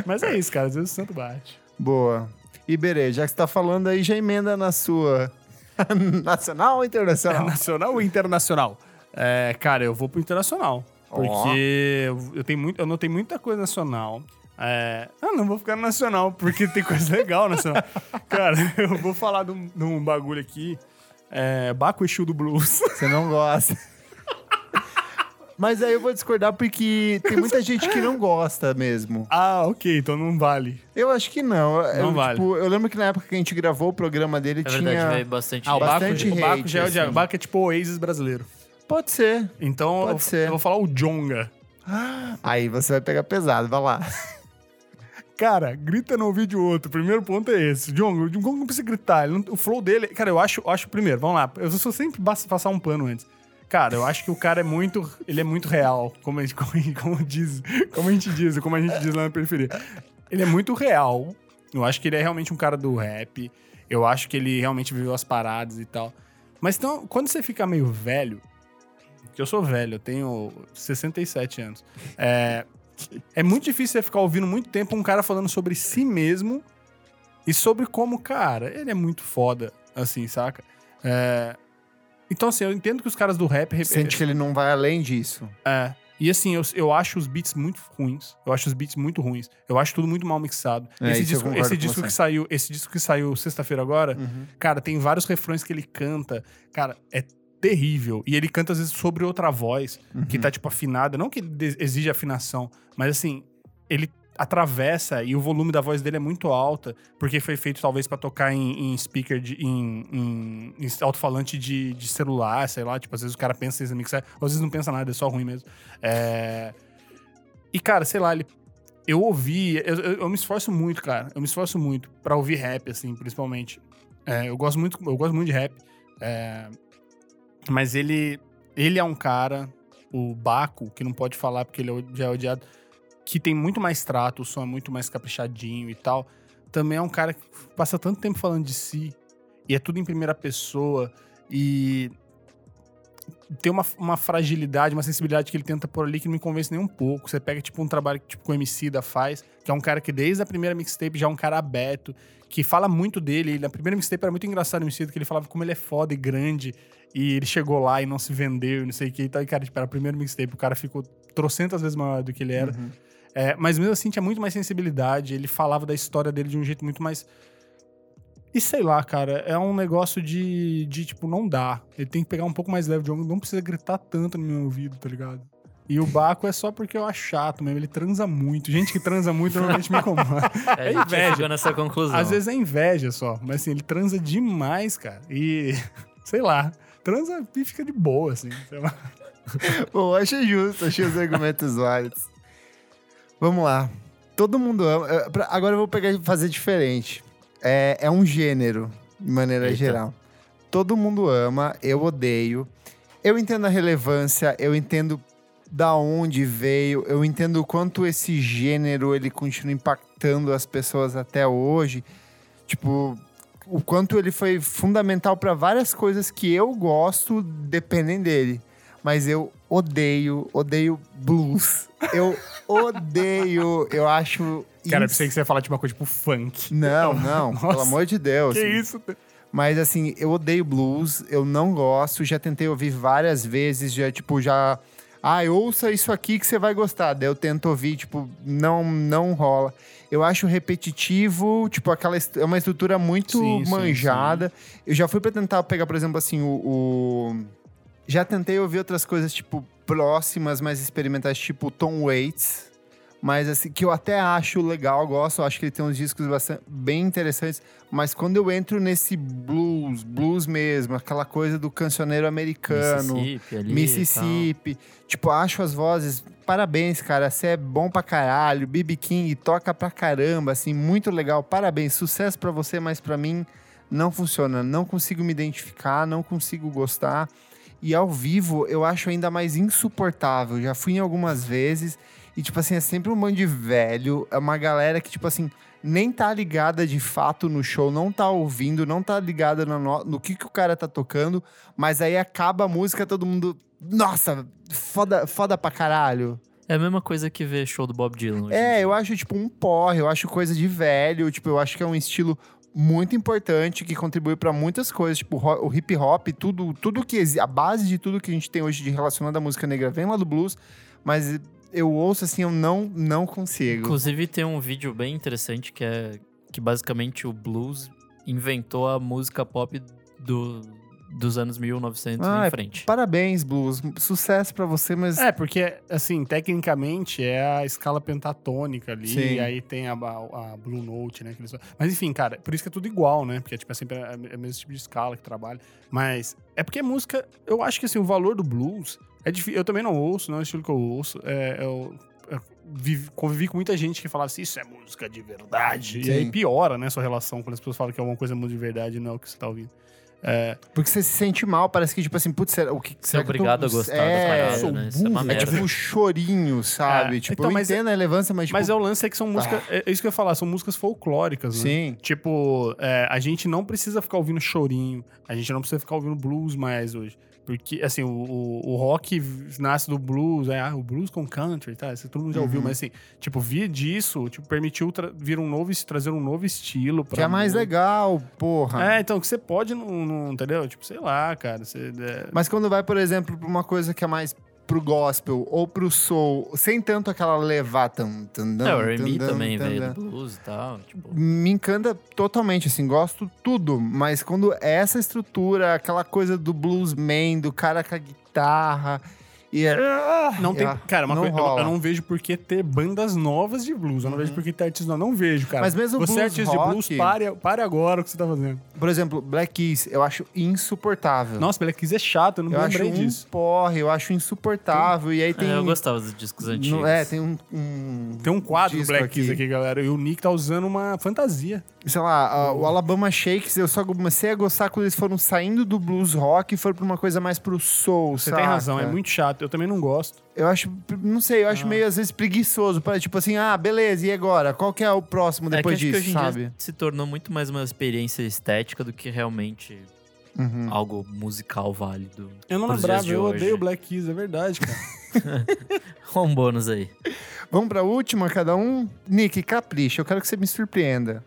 Mas é isso, cara. Às vezes o santo bate. Boa. Iberê, já que você tá falando aí, já emenda na sua... Nacional ou internacional? Nacional ou internacional? Cara, eu vou pro internacional. Porque eu notei muita coisa nacional... não vou ficar no nacional, porque tem coisa legal nacional. Cara, eu vou falar de um bagulho aqui. Baco Exu do Blues. Você não gosta. Mas aí eu vou discordar, porque tem muita gente que não gosta mesmo. Ah, ok, então não vale. Eu acho que não. Vale. Tipo, eu lembro que na época que a gente gravou o programa dele tinha bastante hate. O Baco é tipo o Oasis brasileiro. Pode ser. Então eu vou falar o Djonga. Aí você vai pegar pesado, vai lá. Cara, grita no ouvido de outro. O primeiro ponto é esse. Djonga, não precisa gritar. O flow dele... Cara, eu acho primeiro, vamos lá. Eu só sempre passar um pano antes. Cara, eu acho que o cara é muito... Ele é muito real, como a gente diz lá na periferia. Ele é muito real. Eu acho que ele é realmente um cara do rap. Eu acho que ele realmente viveu as paradas e tal. Mas então, quando você fica meio velho... Porque eu sou velho, eu tenho 67 anos. É muito difícil você ficar ouvindo muito tempo um cara falando sobre si mesmo e sobre como, cara, ele é muito foda, assim, saca? Então, assim, eu entendo que os caras do rap... Sente que ele não vai além disso. E assim, eu acho os beats muito ruins. Eu acho tudo muito mal mixado. Esse disco que saiu sexta-feira agora, uhum, cara, tem vários refrões que ele canta. Cara, é terrível. E ele canta, às vezes, sobre outra voz, uhum, que tá, tipo, afinada. Não que ele exige afinação, mas, assim, ele atravessa e o volume da voz dele é muito alta, porque foi feito talvez pra tocar em speaker, em alto-falante de celular, sei lá, tipo, às vezes o cara pensa em mixar, às vezes não pensa nada, é só ruim mesmo. E cara, sei lá, eu ouvi, eu me esforço muito, cara, pra ouvir rap, assim, principalmente. Eu gosto muito de rap, mas ele é um cara, o Baco, que não pode falar porque ele já é odiado, que tem muito mais trato, o som é muito mais caprichadinho e tal. Também é um cara que passa tanto tempo falando de si, e é tudo em primeira pessoa, e tem uma fragilidade, uma sensibilidade que ele tenta pôr ali que não me convence nem um pouco. Você pega, tipo, um trabalho que, tipo, o Emicida faz, que é um cara que desde a primeira mixtape já é um cara aberto, que fala muito dele. E na primeira mixtape era muito engraçado o Emicida, que ele falava como ele é foda e grande, e ele chegou lá e não se vendeu, não sei o que e tal. E, cara, tipo, era a primeira mixtape, o cara ficou trocentas vezes maior do que ele era. Uhum. Mas mesmo assim tinha muito mais sensibilidade, ele falava da história dele de um jeito muito mais... E sei lá, cara, é um negócio de tipo, não dá. Ele tem que pegar um pouco mais leve de ombro, não precisa gritar tanto no meu ouvido, tá ligado? E o Baco é só porque eu acho chato mesmo, ele transa muito. Gente que transa muito normalmente me incomoda. É inveja. Nessa conclusão. Às vezes é inveja só, mas assim, ele transa demais, cara. E, sei lá, transa e fica de boa, assim, sei lá. Bom, achei justo, achei os argumentos válidos. Vamos lá. Todo mundo ama. Agora eu vou pegar e fazer diferente. É um gênero, de maneira geral. Todo mundo ama, eu odeio. Eu entendo a relevância, eu entendo da onde veio, eu entendo o quanto esse gênero, ele continua impactando as pessoas até hoje. Tipo, o quanto ele foi fundamental para várias coisas que eu gosto, dependem dele. Mas eu odeio blues. Eu odeio, eu acho... Cara, eu pensei que você ia falar de uma coisa tipo funk. Não, nossa, pelo amor de Deus. Que assim. Isso? Mas assim, eu odeio blues, eu não gosto, já tentei ouvir várias vezes, já... Ah, ouça isso aqui que você vai gostar. Daí eu tento ouvir, não rola. Eu acho repetitivo, é uma estrutura muito manjada. Sim. Eu já fui pra tentar pegar, por exemplo, assim, já tentei ouvir outras coisas, próximas, mais experimentais, Tom Waits. Mas, assim, que eu até acho legal, gosto. Eu acho que ele tem uns discos bem interessantes. Mas quando eu entro nesse blues mesmo, aquela coisa do cancioneiro americano. Mississippi. Acho as vozes... Parabéns, cara. Você é bom pra caralho. B.B. King toca pra caramba, assim. Muito legal. Parabéns. Sucesso pra você, mas pra mim não funciona. Não consigo me identificar, não consigo gostar. E ao vivo, eu acho ainda mais insuportável. Já fui em algumas vezes e, é sempre um bando de velho. É uma galera que, nem tá ligada de fato no show, não tá ouvindo, não tá ligada no que o cara tá tocando. Mas aí acaba a música, todo mundo... Nossa, foda pra caralho. É a mesma coisa que ver show do Bob Dylan. Eu acho, um porre, eu acho coisa de velho. Eu acho que é um estilo... muito importante, que contribui para muitas coisas, o hip hop, tudo que a base de tudo que a gente tem hoje de relacionado à música negra vem lá do blues, mas eu ouço assim, eu não consigo. Inclusive tem um vídeo bem interessante que basicamente o blues inventou a música pop dos anos 1900 em frente. Parabéns, blues. Sucesso pra você, mas... porque, assim, tecnicamente é a escala pentatônica ali. Sim. E aí tem a Blue Note, né? Mas, enfim, cara, por isso que é tudo igual, né? Porque, é sempre o mesmo tipo de escala que trabalha. Mas é porque a música... Eu acho que, assim, o valor do blues... É difícil. Eu também não ouço, não é o estilo que eu ouço. Convivi com muita gente que falava assim, isso é música de verdade. Sim. E aí piora, né, sua relação quando as pessoas falam que alguma coisa é música de verdade e não é o que você tá ouvindo. Porque você se sente mal, parece que, putz, o que você é obrigado a gostar da parada, né? Isso é uma merda. É um chorinho, sabe? Então, eu entendo a relevância, mas... Mas é o lance que são músicas... É isso que eu ia falar, são músicas folclóricas, né? Sim. A gente não precisa ficar ouvindo chorinho, a gente não precisa ficar ouvindo blues mais hoje. Porque, assim, o rock nasce do blues, o blues com country, tá? Isso todo mundo já ouviu, mas assim, vir disso, permitiu vir um novo, trazer um novo estilo. Que é mais legal, porra. Então, que você pode, não entendeu? Sei lá, cara. Mas quando vai, por exemplo, pra uma coisa que é mais pro gospel ou pro soul, sem tanto aquela levata... o R&B também, velho, blues e tal. Me encanta totalmente, assim, gosto tudo, mas quando essa estrutura, aquela coisa do bluesman, do cara com a guitarra... Cara, uma coisa, eu não vejo por que ter bandas novas de blues. Eu não vejo por que ter artistas novos. Não vejo, cara. Mas mesmo você blues é artista rock, de blues, pare agora o que você tá fazendo. Por exemplo, Black Keys, eu acho insuportável. Nossa, Black Keys é chato, eu não lembrei disso. Eu acho insuportável. E aí tem... eu gostava dos discos antigos. Tem um tem um quadro do Black Keys aqui, galera. E o Nick tá usando uma fantasia. Sei lá, o Alabama Shakes, eu só comecei a gostar quando eles foram saindo do blues rock e foram pra uma coisa mais pro soul, sabe? Você tem razão, é muito chato. Eu também não gosto. Eu acho, não sei, eu acho meio às vezes preguiçoso. Tipo assim, beleza, e agora? Qual que é o próximo depois disso, que hoje em dia se tornou muito mais uma experiência estética do que realmente algo musical válido. Eu não lembrava, eu odeio Black Keys, é verdade, cara. Um bônus aí. Vamos pra última, cada um? Nick, capricha, eu quero que você me surpreenda.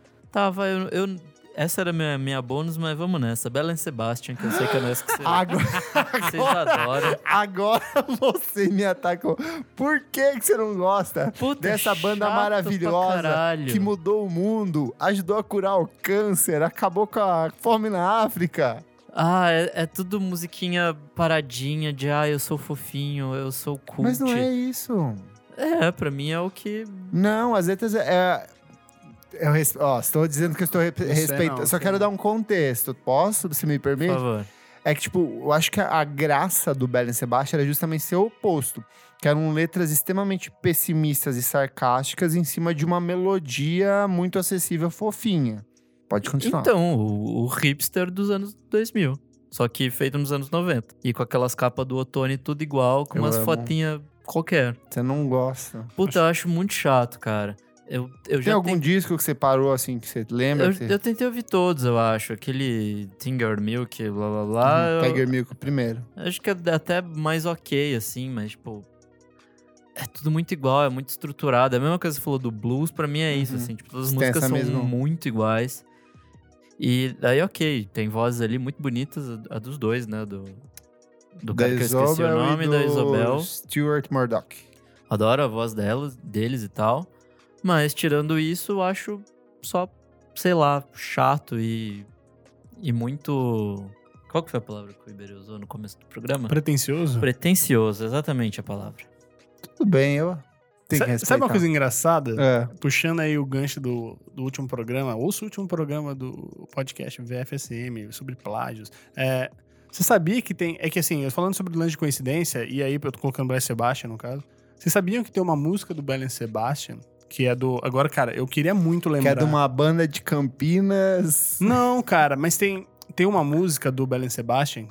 Essa era a minha bônus, mas vamos nessa. Bela e Sebastian, que eu sei que eu não esqueci. Vocês adoram. Agora você me atacou. Por que você não gosta dessa banda maravilhosa que mudou o mundo, ajudou a curar o câncer, acabou com a fome na África? É tudo musiquinha paradinha de eu sou fofinho, eu sou cult. Mas não é isso. Pra mim é o que... Não, às vezes é... estou dizendo que eu estou respeitando. Só quero dar um contexto. Posso, se me permite? Por favor. É que, eu acho que a graça do Belen Sebastian era justamente ser o oposto. Que eram letras extremamente pessimistas e sarcásticas em cima de uma melodia muito acessível, fofinha. Pode continuar. Então, o hipster dos anos 2000. Só que feito nos anos 90. E com aquelas capas do Otone tudo igual, com umas fotinhas qualquer. Você não gosta. Eu acho muito chato, cara. Tem algum disco que você parou, assim, que você lembra? Eu tentei ouvir todos, eu acho. Aquele Tiger Milk, blá, blá, blá. Tiger Milk primeiro. Acho que é até mais ok, assim, mas, é tudo muito igual, é muito estruturado. É a mesma coisa que você falou do blues, pra mim é isso, assim. Todas as músicas são muito iguais. E aí, tem vozes ali muito bonitas, a dos dois, né? Do cara que eu esqueci o nome, da Isobel. Stuart Murdoch. Adoro a voz deles e tal. Mas, tirando isso, eu acho só, sei lá, chato e muito... Qual que foi a palavra que o Iberê usou no começo do programa? Pretencioso? Pretencioso, exatamente a palavra. Tudo bem, eu tenho que respeitar. Sabe uma coisa engraçada? Puxando aí o gancho do último programa, ouça o último programa do podcast VFSM, sobre plágios. Você sabia que tem... É que assim, eu falando sobre o lance de coincidência, e aí eu tô colocando Blaise Sebastian no caso. Vocês sabiam que tem uma música do Blaise Sebastian... Que é do... Agora, cara, eu queria muito lembrar. Que é de uma banda de Campinas. Não, cara, mas tem uma música do Belen Sebastian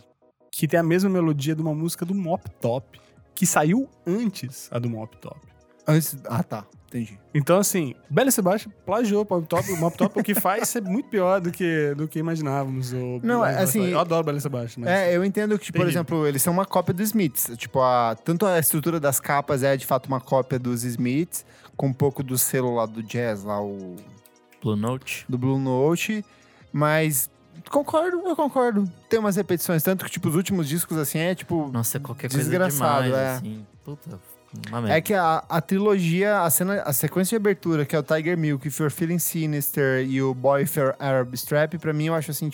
que tem a mesma melodia de uma música do Mop Top, que saiu antes a do Mop Top. Antes... tá. Entendi. Então, assim, Belen Sebastian plagiou o Mop Top, o que faz ser muito pior do que imaginávamos. Não, assim... Eu adoro Belen Sebastian. Mas... eu entendo que, por exemplo, eles são uma cópia dos Smiths. Tanto a estrutura das capas é, de fato, uma cópia dos Smiths, com um pouco do selo lá do jazz, lá o... Blue Note. Do Blue Note, mas... Eu concordo. Tem umas repetições, tanto que, os últimos discos, assim, Nossa, qualquer coisa demais, assim. Puta... É que a trilogia, a sequência de abertura, que é o Tiger Milk, If You're Feeling Sinister e o Boy If You're Arab Strap, pra mim eu acho assim,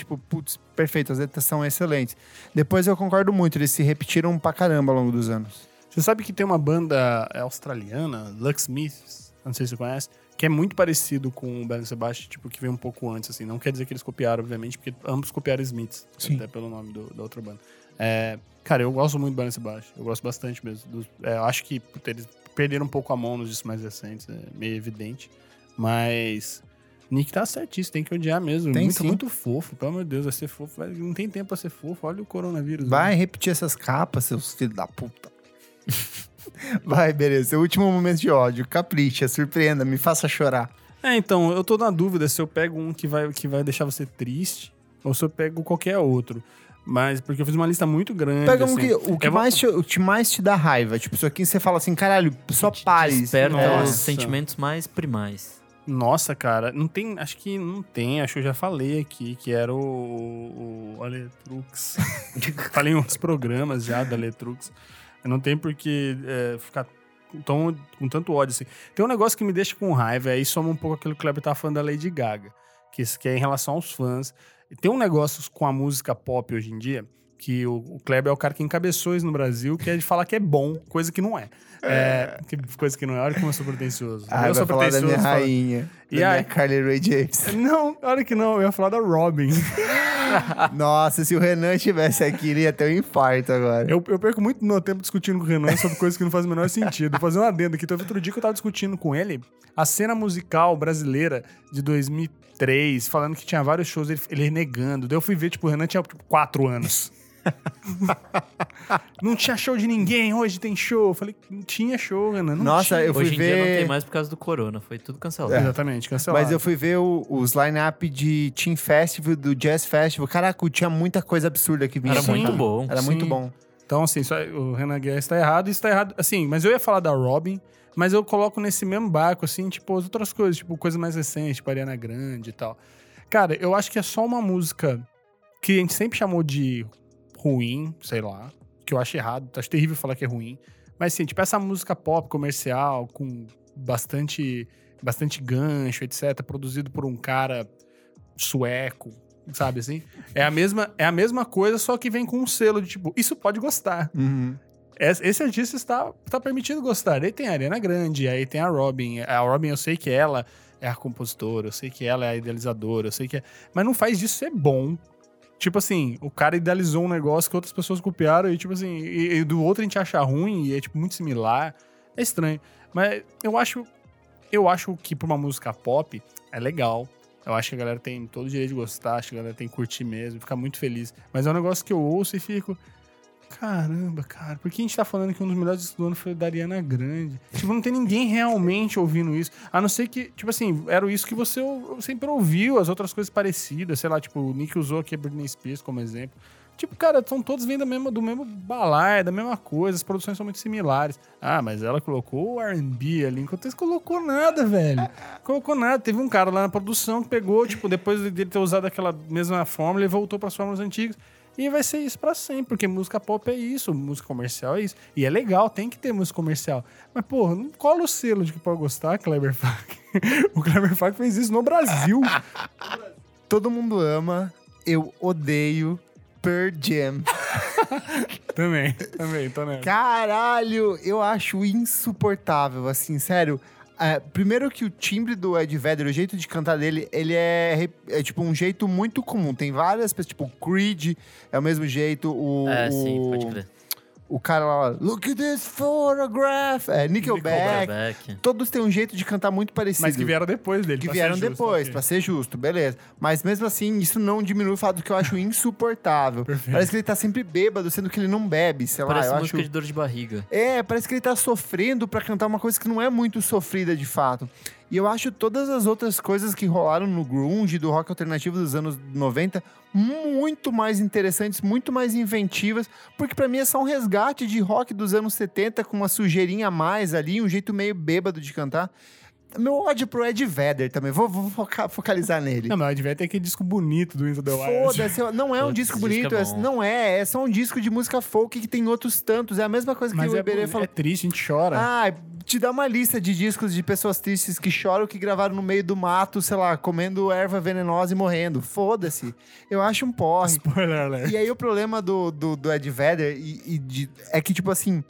perfeito, as letras são excelentes. Depois eu concordo muito, eles se repetiram pra caramba ao longo dos anos. Você sabe que tem uma banda australiana, Lux Smiths, não sei se você conhece, que é muito parecido com o Belen Sebastian, que veio um pouco antes, assim. Não quer dizer que eles copiaram, obviamente, porque ambos copiaram Smiths, até pelo nome da outra banda. Cara, eu gosto muito do Belen Sebastian. Eu gosto bastante mesmo. Eu acho que eles perderam um pouco a mão nos discos mais recentes. É meio evidente. Mas... Nick tá certíssimo. Tem que odiar mesmo. Tem muito, muito fofo. Pelo amor de Deus, vai ser fofo. Não tem tempo pra ser fofo. Olha o coronavírus. Vai repetir essas capas, seus filhos da puta. Vai, beleza. O último momento de ódio. Capricha, surpreenda, me faça chorar. Então, eu tô na dúvida se eu pego um que vai deixar você triste ou se eu pego qualquer outro. Mas, porque eu fiz uma lista muito grande. Pega um assim. O que mais te dá raiva. Isso aqui você fala assim, caralho, só pare. Desperta os sentimentos mais primais. Nossa, cara, acho que não tem, acho que eu já falei aqui, que era o Aletrux. Falei em uns programas já da Aletrux. Não tem porque ficar com tanto ódio assim. Tem um negócio que me deixa com raiva, aí soma um pouco aquilo que o Kleber tá falando da Lady Gaga, que é em relação aos fãs. Tem um negócio com a música pop hoje em dia, que o Kleber é o cara que encabeçou isso no Brasil, que é de falar que é bom, coisa que não é. Coisa que não é. Olha como eu sou pretencioso. Eu sou falar pretencioso. Da minha rainha. E da minha Carly Rae Jepsen. Não, olha que não. Eu ia falar da Robin. Nossa, se o Renan estivesse aqui, ele ia ter um infarto agora. Eu perco muito meu tempo discutindo com o Renan sobre coisas que não fazem o menor sentido. Fazendo um adendo aqui. Então, outro dia que eu tava discutindo com ele, a cena musical brasileira de 2003, falando que tinha vários shows, ele negando. Daí eu fui ver, tipo, o Renan tinha 4 anos. Não tinha show de ninguém, hoje tem show. Eu falei, não tinha show, Renan. Nossa, eu fui hoje ver... Hoje em dia não tem mais por causa do corona, foi tudo cancelado. Exatamente, cancelado. Mas eu fui ver os line-up de Teen Festival, do Jazz Festival. Caraca, tinha muita coisa absurda que vinha. Era muito bom. Era muito bom. Então, assim, o Renan Guerra está errado. Assim, mas eu ia falar da Robin, mas eu coloco nesse mesmo barco, assim, tipo, as outras coisas, tipo, coisa mais recente, tipo, Ariana Grande e tal. Cara, eu acho que é só uma música que a gente sempre chamou de... ruim, sei lá, que eu acho errado, acho terrível falar que é ruim, mas sim, tipo, essa música pop comercial com bastante gancho, etc, produzido por um cara sueco, sabe assim? É a mesma coisa, só que vem com um selo de tipo, isso pode gostar. Uhum. Esse artista está permitindo gostar. Aí tem a Ariana Grande, aí tem a Robin. A Robin, eu sei que ela é a compositora, eu sei que ela é a idealizadora, eu sei que é... Mas não faz disso ser bom. Tipo assim, o cara idealizou um negócio que outras pessoas copiaram e, tipo assim, e do outro a gente acha ruim e é, tipo, muito similar. É estranho. Mas eu acho que pra uma música pop é legal. Eu acho que a galera tem todo o direito de gostar, acho que a galera tem que curtir mesmo, ficar muito feliz. Mas é um negócio que eu ouço e fico... Caramba, cara, por que a gente tá falando que um dos melhores discos do ano foi o da Ariana Grande? Tipo, não tem ninguém realmente ouvindo isso. A não ser que, tipo assim, era isso que você sempre ouviu, as outras coisas parecidas. Sei lá, tipo, o Nick usou aqui a Britney Spears como exemplo. Tipo, cara, são todos vindo do mesmo balai, da mesma coisa, as produções são muito similares. Ah, mas ela colocou o R&B ali, enquanto eles colocou nada, velho. Colocou nada. Teve um cara lá na produção que pegou, tipo, depois dele ter usado aquela mesma fórmula, ele voltou pras fórmulas antigas. E vai ser isso pra sempre, porque música pop é isso, música comercial é isso. E é legal, tem que ter música comercial. Mas, porra, não cola o selo de que pode gostar, Kleber Fak. O Kleber Fak fez isso no Brasil. Todo mundo ama, eu odeio Pearl Jam. Também, tô nessa. Caralho, eu acho insuportável, assim, sério. Primeiro que o timbre do Ed Vedder, o jeito de cantar dele, ele é tipo um jeito muito comum. Tem várias pessoas, tipo o Creed é o mesmo jeito, sim, pode crer. O cara lá, look at this photograph, Nickelback. Todos têm um jeito de cantar muito parecido. Mas que vieram depois dele. Pra ser justo, beleza. Mas mesmo assim, isso não diminui o fato que eu acho insuportável. Parece que ele tá sempre bêbado, sendo que ele não bebe, sei lá. Parece música de dor de barriga. É, parece que ele tá sofrendo pra cantar uma coisa que não é muito sofrida de fato. E eu acho todas as outras coisas que rolaram no grunge, do rock alternativo dos anos 90, muito mais interessantes, muito mais inventivas, porque pra mim é só um resgate de rock dos anos 70 com uma sujeirinha a mais ali, um jeito meio bêbado de cantar. Meu ódio pro Ed Vedder também, vou focalizar nele. Não, mas o Ed Vedder tem aquele disco bonito do Into the Wild. Foda-se, não é um disco bonito, disco é só um disco de música folk que tem outros tantos, é a mesma coisa mas que o Iberê falou. É triste, a gente chora. Ah, te dá uma lista de discos de pessoas tristes que choram, que gravaram no meio do mato, sei lá, comendo erva venenosa e morrendo. Foda-se, eu acho um porre. Spoiler alert. E aí o problema do Ed Vedder é que, tipo assim...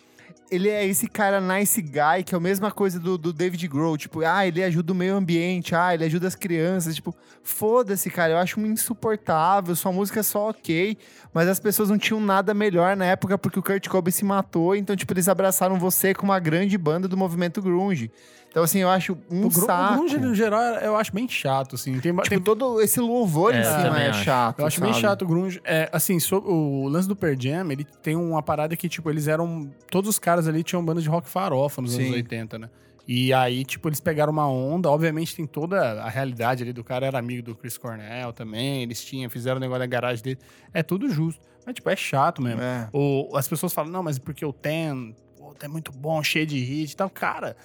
Ele é esse cara nice guy, que é a mesma coisa do David Grohl. Tipo, ele ajuda o meio ambiente, ele ajuda as crianças. Tipo, foda-se, cara. Eu acho insuportável. Sua música é só ok. Mas as pessoas não tinham nada melhor na época, porque o Kurt Cobain se matou. Então, tipo, eles abraçaram você com uma grande banda do movimento grunge. Então, assim, eu acho um saco. O grunge, no geral, eu acho bem chato, assim. Tem todo esse louvor em cima, é chato. Eu acho bem chato o grunge. É, assim, o lance do Pearl Jam, ele tem uma parada que, tipo, eles eram... Todos os caras ali tinham banda de rock farofa nos anos 80, né? E aí, tipo, eles pegaram uma onda. Obviamente, tem toda a realidade ali do cara. Era amigo do Chris Cornell também. Eles fizeram o negócio da garagem dele. É tudo justo. Mas, tipo, é chato mesmo. É. As pessoas falam, não, mas porque o Ten é muito bom, cheio de hit e tal. Cara...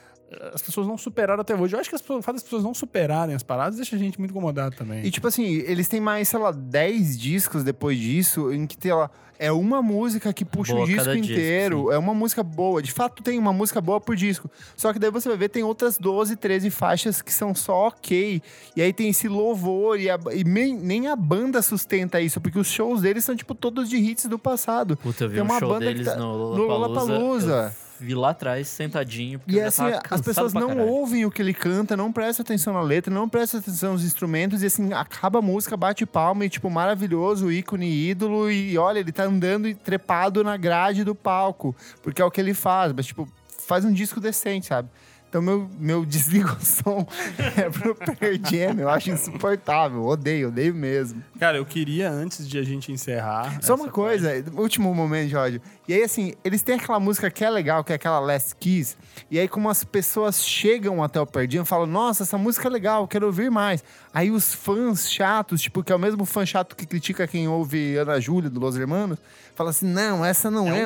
as pessoas não superaram até hoje. Eu acho que o fato das pessoas não superarem as paradas deixa a gente muito incomodado também. E tipo assim, eles têm mais, sei lá, 10 discos depois disso, em que tem lá... É uma música que puxa o disco inteiro. Disco, é uma música boa. De fato, tem uma música boa por disco. Só que daí você vai ver, tem outras 12, 13 faixas que são só ok. E aí tem esse louvor. E nem a banda sustenta isso. Porque os shows deles são, tipo, todos de hits do passado. Puta, eu vi um show deles no Lollapalooza. Vi lá atrás, sentadinho. E assim, as pessoas não ouvem o que ele canta, não prestam atenção na letra, não prestam atenção nos instrumentos. E assim, acaba a música, bate palma e tipo, maravilhoso, ícone, ídolo. E olha, ele tá andando e trepado na grade do palco. Porque é o que ele faz, mas tipo, faz um disco decente, sabe? Então meu desligo o som é pro Pearl Jam, eu acho insuportável, odeio mesmo. Cara, eu queria, antes de a gente encerrar... Só uma coisa, último momento, Jorge. E aí, assim, eles têm aquela música que é legal, que é aquela Last Kiss, e aí como as pessoas chegam até o Pearl Jam e falam, nossa, essa música é legal, quero ouvir mais. Aí os fãs chatos, tipo, que é o mesmo fã chato que critica quem ouve Ana Júlia, do Los Hermanos, fala assim, não, essa não é,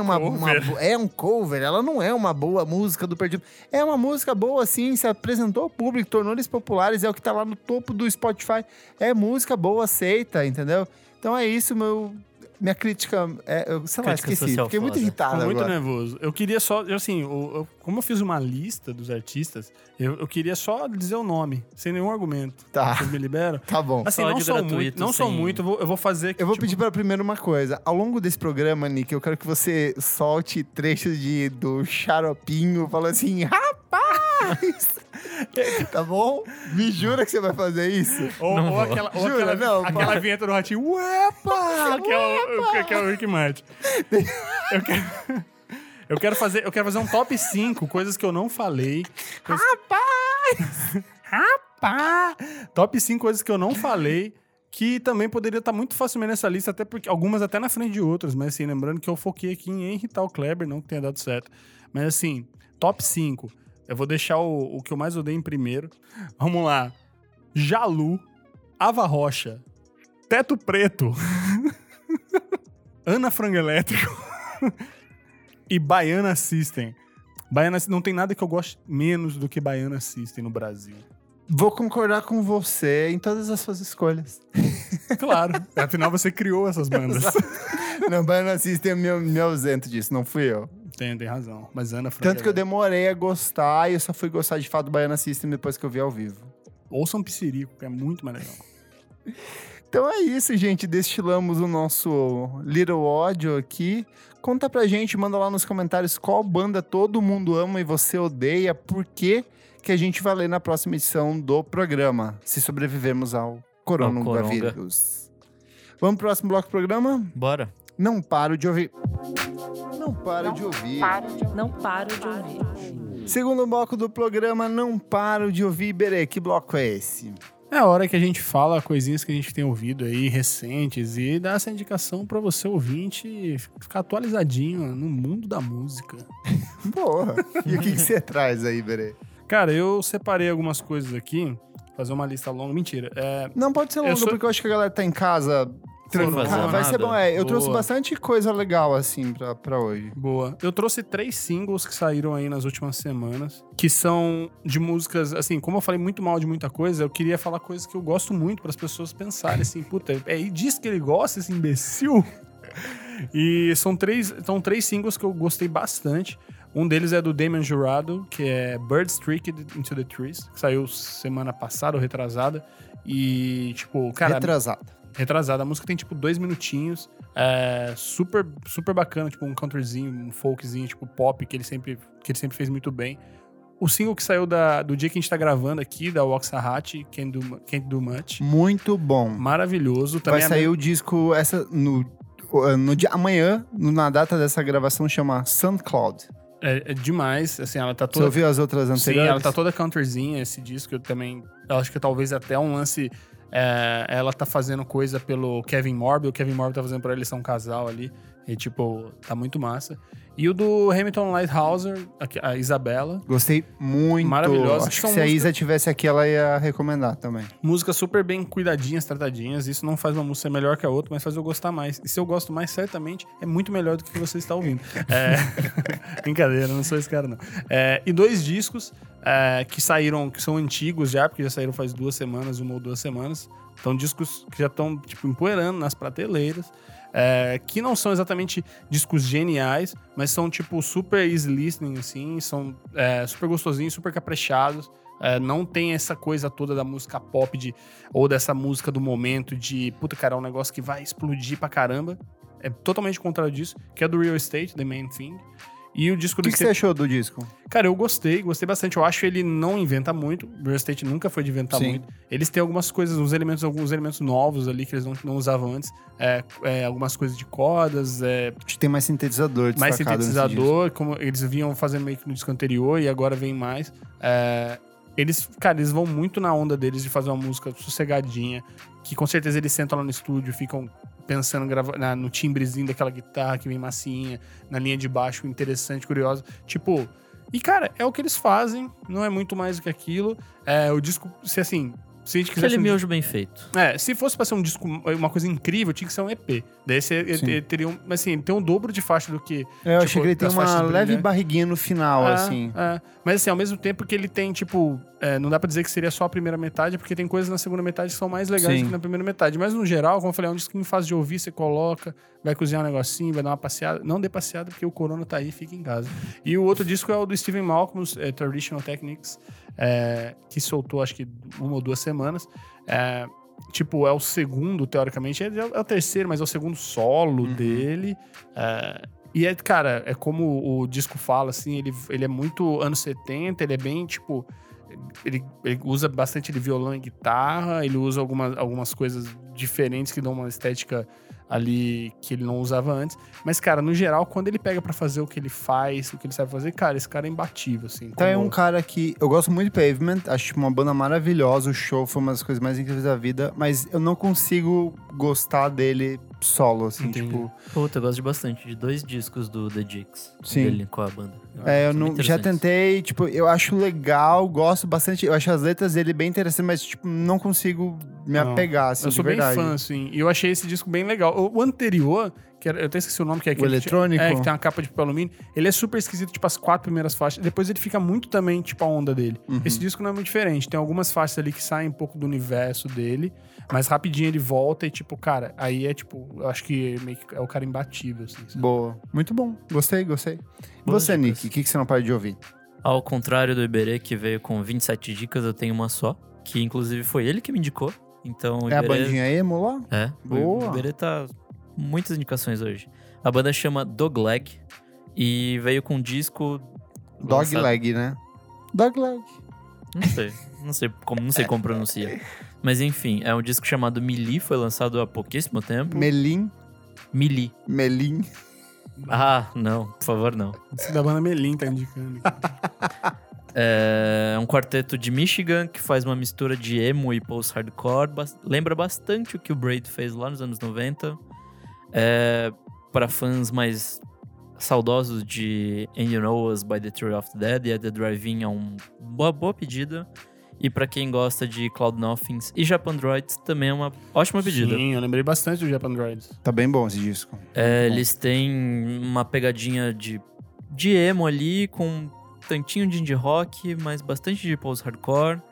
é um cover, ela não é uma boa música do Pearl Jam. É uma música boa, sim, se apresentou ao público, tornou eles populares, é o que tá lá no topo do Spotify, é música boa, aceita, entendeu? Então é isso, minha crítica, esqueci, fiquei muito irritado agora. Muito nervoso. Eu queria só, assim, como eu fiz uma lista dos artistas, eu queria só dizer o nome, sem nenhum argumento. Tá. Vocês me liberam? Tá bom. Assim, eu vou fazer... Eu vou pedir pra primeiro uma coisa. Ao longo desse programa, Nick, eu quero que você solte trechos do Xaropinho, falando assim, rapaz! Tá bom? Me jura que você vai fazer isso? Ou aquela vinheta do ratinho, uepa! Que é o Rick Martin. Eu quero fazer um top 5 coisas que eu não falei. Rapaz! Top 5 coisas que eu não falei, que também poderia estar muito facilmente nessa lista, até porque algumas até na frente de outras, mas assim, lembrando que eu foquei aqui em irritar o Kleber, não que tenha dado certo. Mas assim, top 5. Eu vou deixar o que eu mais odeio em primeiro. Vamos lá. Jalu, Ava Rocha, Teto Preto, Ana Frango Elétrico e Baiana System. Não tem nada que eu goste menos do que Baiana System no Brasil. Vou concordar com você em todas as suas escolhas. Claro. Afinal, você criou essas bandas. Não, Baiana System, eu me ausento disso. Não fui eu. Tem razão. Mas Ana Frango... Tanto que eu demorei a gostar e eu só fui gostar de fato do Baiana System depois que eu vi ao vivo. Ouçam um Pissirico, que é muito mais legal. Então é isso, gente. Destilamos o nosso Little Ódio aqui. Conta pra gente, manda lá nos comentários qual banda todo mundo ama e você odeia, por quê? Que a gente vai ler na próxima edição do programa, se sobrevivermos ao coronavírus. Vamos pro próximo bloco do programa? Bora. Não paro de ouvir. Não paro de ouvir. Não paro de ouvir. Segundo bloco do programa, não paro de ouvir. Iberê, que bloco é esse? É a hora que a gente fala coisinhas que a gente tem ouvido aí, recentes, e dá essa indicação pra você, ouvinte, ficar atualizadinho no mundo da música. Boa! E o que você traz aí, Berê? Cara, eu separei algumas coisas aqui, fazer uma lista longa. Mentira. Não pode ser longa, porque eu acho que a galera tá em casa... vai ser bom, eu trouxe bastante coisa legal, assim, pra hoje. Boa. Eu trouxe 3 singles que saíram aí nas últimas semanas, que são de músicas, assim, como eu falei muito mal de muita coisa, eu queria falar coisas que eu gosto muito, pras pessoas pensarem, assim, puta, diz que ele gosta, esse imbecil? E são três singles que eu gostei bastante. Um deles é do Damian Jurado, que é Birds Tricked Into the Trees, que saiu semana passada, ou retrasada, e, tipo, cara... Retrasada. A música tem, tipo, 2 minutinhos. É super, super bacana, tipo, um countryzinho, um folkzinho, tipo, pop, que ele sempre fez muito bem. O single que saiu do dia que a gente tá gravando aqui, da Waxahachie, Can't Do Much. Muito bom. Maravilhoso. Também vai sair o disco amanhã, na data dessa gravação, chama Sun Cloud. É demais, assim, ela tá toda... Você ouviu as outras anteriores? Sim, ela tá toda countryzinha, esse disco. Eu também, eu acho que talvez até um lance... ela tá fazendo coisa pelo Kevin Morby, o Kevin Morby tá fazendo pra eles, são um casal ali, e tipo, tá muito massa. E o do Hamilton Lighthouser, a Isabela. Gostei muito. Maravilhosa. Acho que se música... a Isa tivesse aqui, ela ia recomendar também. Músicas super bem cuidadinhas, tratadinhas. Isso não faz uma música melhor que a outra, mas faz eu gostar mais. E se eu gosto mais, certamente é muito melhor do que você está ouvindo. Brincadeira, não sou esse cara, não. E dois discos que saíram, que são antigos já, porque já saíram faz 2 semanas, 1 ou 2 semanas. Então, discos que já estão, tipo, empoeirando nas prateleiras. Que não são exatamente discos geniais, mas são tipo super easy listening, assim, são super gostosinhos, super caprichados. Não tem essa coisa toda da música pop ou dessa música do momento de, puta, cara, é um negócio que vai explodir pra caramba. É totalmente o contrário disso, que é do Real Estate, The Main Thing. E o disco do... O que você achou do disco? Cara, eu gostei bastante. Eu acho que ele não inventa muito. O Real Estate nunca foi de inventar muito. Eles têm algumas coisas, alguns elementos novos ali que eles não usavam antes. Algumas coisas de cordas. Acho que tem mais sintetizador. Mais sintetizador, como eles vinham fazendo meio que no disco anterior e agora vem mais. Eles vão muito na onda deles de fazer uma música sossegadinha, que com certeza eles sentam lá no estúdio, ficam pensando no timbrezinho daquela guitarra que vem massinha, na linha de baixo, interessante, curiosa. Tipo, e cara, é o que eles fazem, não é muito mais do que aquilo. O disco, se a gente quiser... Aquele miojo bem feito. Se fosse pra ser um disco, uma coisa incrível, tinha que ser um EP. Daí ele teria um... Mas assim, ele tem um dobro de faixa do que... Eu achei que ele tem uma leve barriguinha no final, assim. Mas assim, ao mesmo tempo que ele tem, tipo... não dá pra dizer que seria só a primeira metade, porque tem coisas na segunda metade que são mais legais do que na primeira metade. Mas no geral, como eu falei, é um disco em fase de ouvir, você coloca, vai cozinhar um negocinho, vai dar uma passeada. Não dê passeada, porque o corona tá aí, fica em casa. E o outro disco é o do Stephen Malcolm's, Traditional Techniques, que soltou acho que 1 ou 2 semanas. É o segundo, teoricamente. É o terceiro, mas é o segundo solo dele. E como o disco fala, assim, ele é muito anos 70, ele é bem, tipo... Ele usa bastante violão e guitarra, ele usa algumas coisas diferentes que dão uma estética ali que ele não usava antes. Mas, cara, no geral, quando ele pega pra fazer o que ele faz, o que ele sabe fazer, cara, esse cara é imbatível, assim. Então é um cara que... Eu gosto muito de Pavement, acho uma banda maravilhosa, o show foi uma das coisas mais incríveis da vida, mas eu não consigo gostar dele solo, assim. Entendi. Tipo... Puta, eu gosto bastante de 2 discos do The Dicks. Sim. Dele com a banda. Já tentei, tipo, eu acho legal, gosto bastante, eu acho as letras dele bem interessantes, mas, tipo, não consigo me apegar, assim, de verdade. Eu sou bem fã, assim, e eu achei esse disco bem legal. O anterior, que eu até esqueci o nome, que é aquele... O eletrônico. Que tem uma capa de papel alumínio. Ele é super esquisito, tipo, as 4 primeiras faixas. Depois ele fica muito também, tipo, a onda dele. Uhum. Esse disco não é muito diferente. Tem algumas faixas ali que saem um pouco do universo dele, mas rapidinho ele volta e, tipo, cara, aí é, tipo, eu acho que meio que é o cara imbatível, assim. Sabe? Boa. Muito bom. Gostei. Você, Nick, o que você não para de ouvir? Ao contrário do Iberê, que veio com 27 dicas, eu tenho uma só, que inclusive foi ele que me indicou. Então, Iberê... É a bandinha emo lá? É. Boa. O Iberê tá... Muitas indicações hoje. A banda chama Dogleg e veio com um disco... Dogleg, né? Dogleg. Não sei como pronuncia. Mas enfim, é um disco chamado Melee, foi lançado há pouquíssimo tempo. Melim. Ah, não. Por favor, não. Esse da banda Melim tá indicando. É um quarteto de Michigan que faz uma mistura de emo e post-hardcore. Lembra bastante o que o Braid fez lá nos anos 90. Para fãs mais saudosos de And You Know Us by the Theory of the Dead e At The Drive-In é uma boa pedida. E pra quem gosta de Cloud Nothings e Japandroids, também é uma ótima pedida. Sim, eu lembrei bastante do Japandroids. Tá bem bom esse disco. Eles têm uma pegadinha de emo ali, com um tantinho de indie rock, mas bastante de post-hardcore.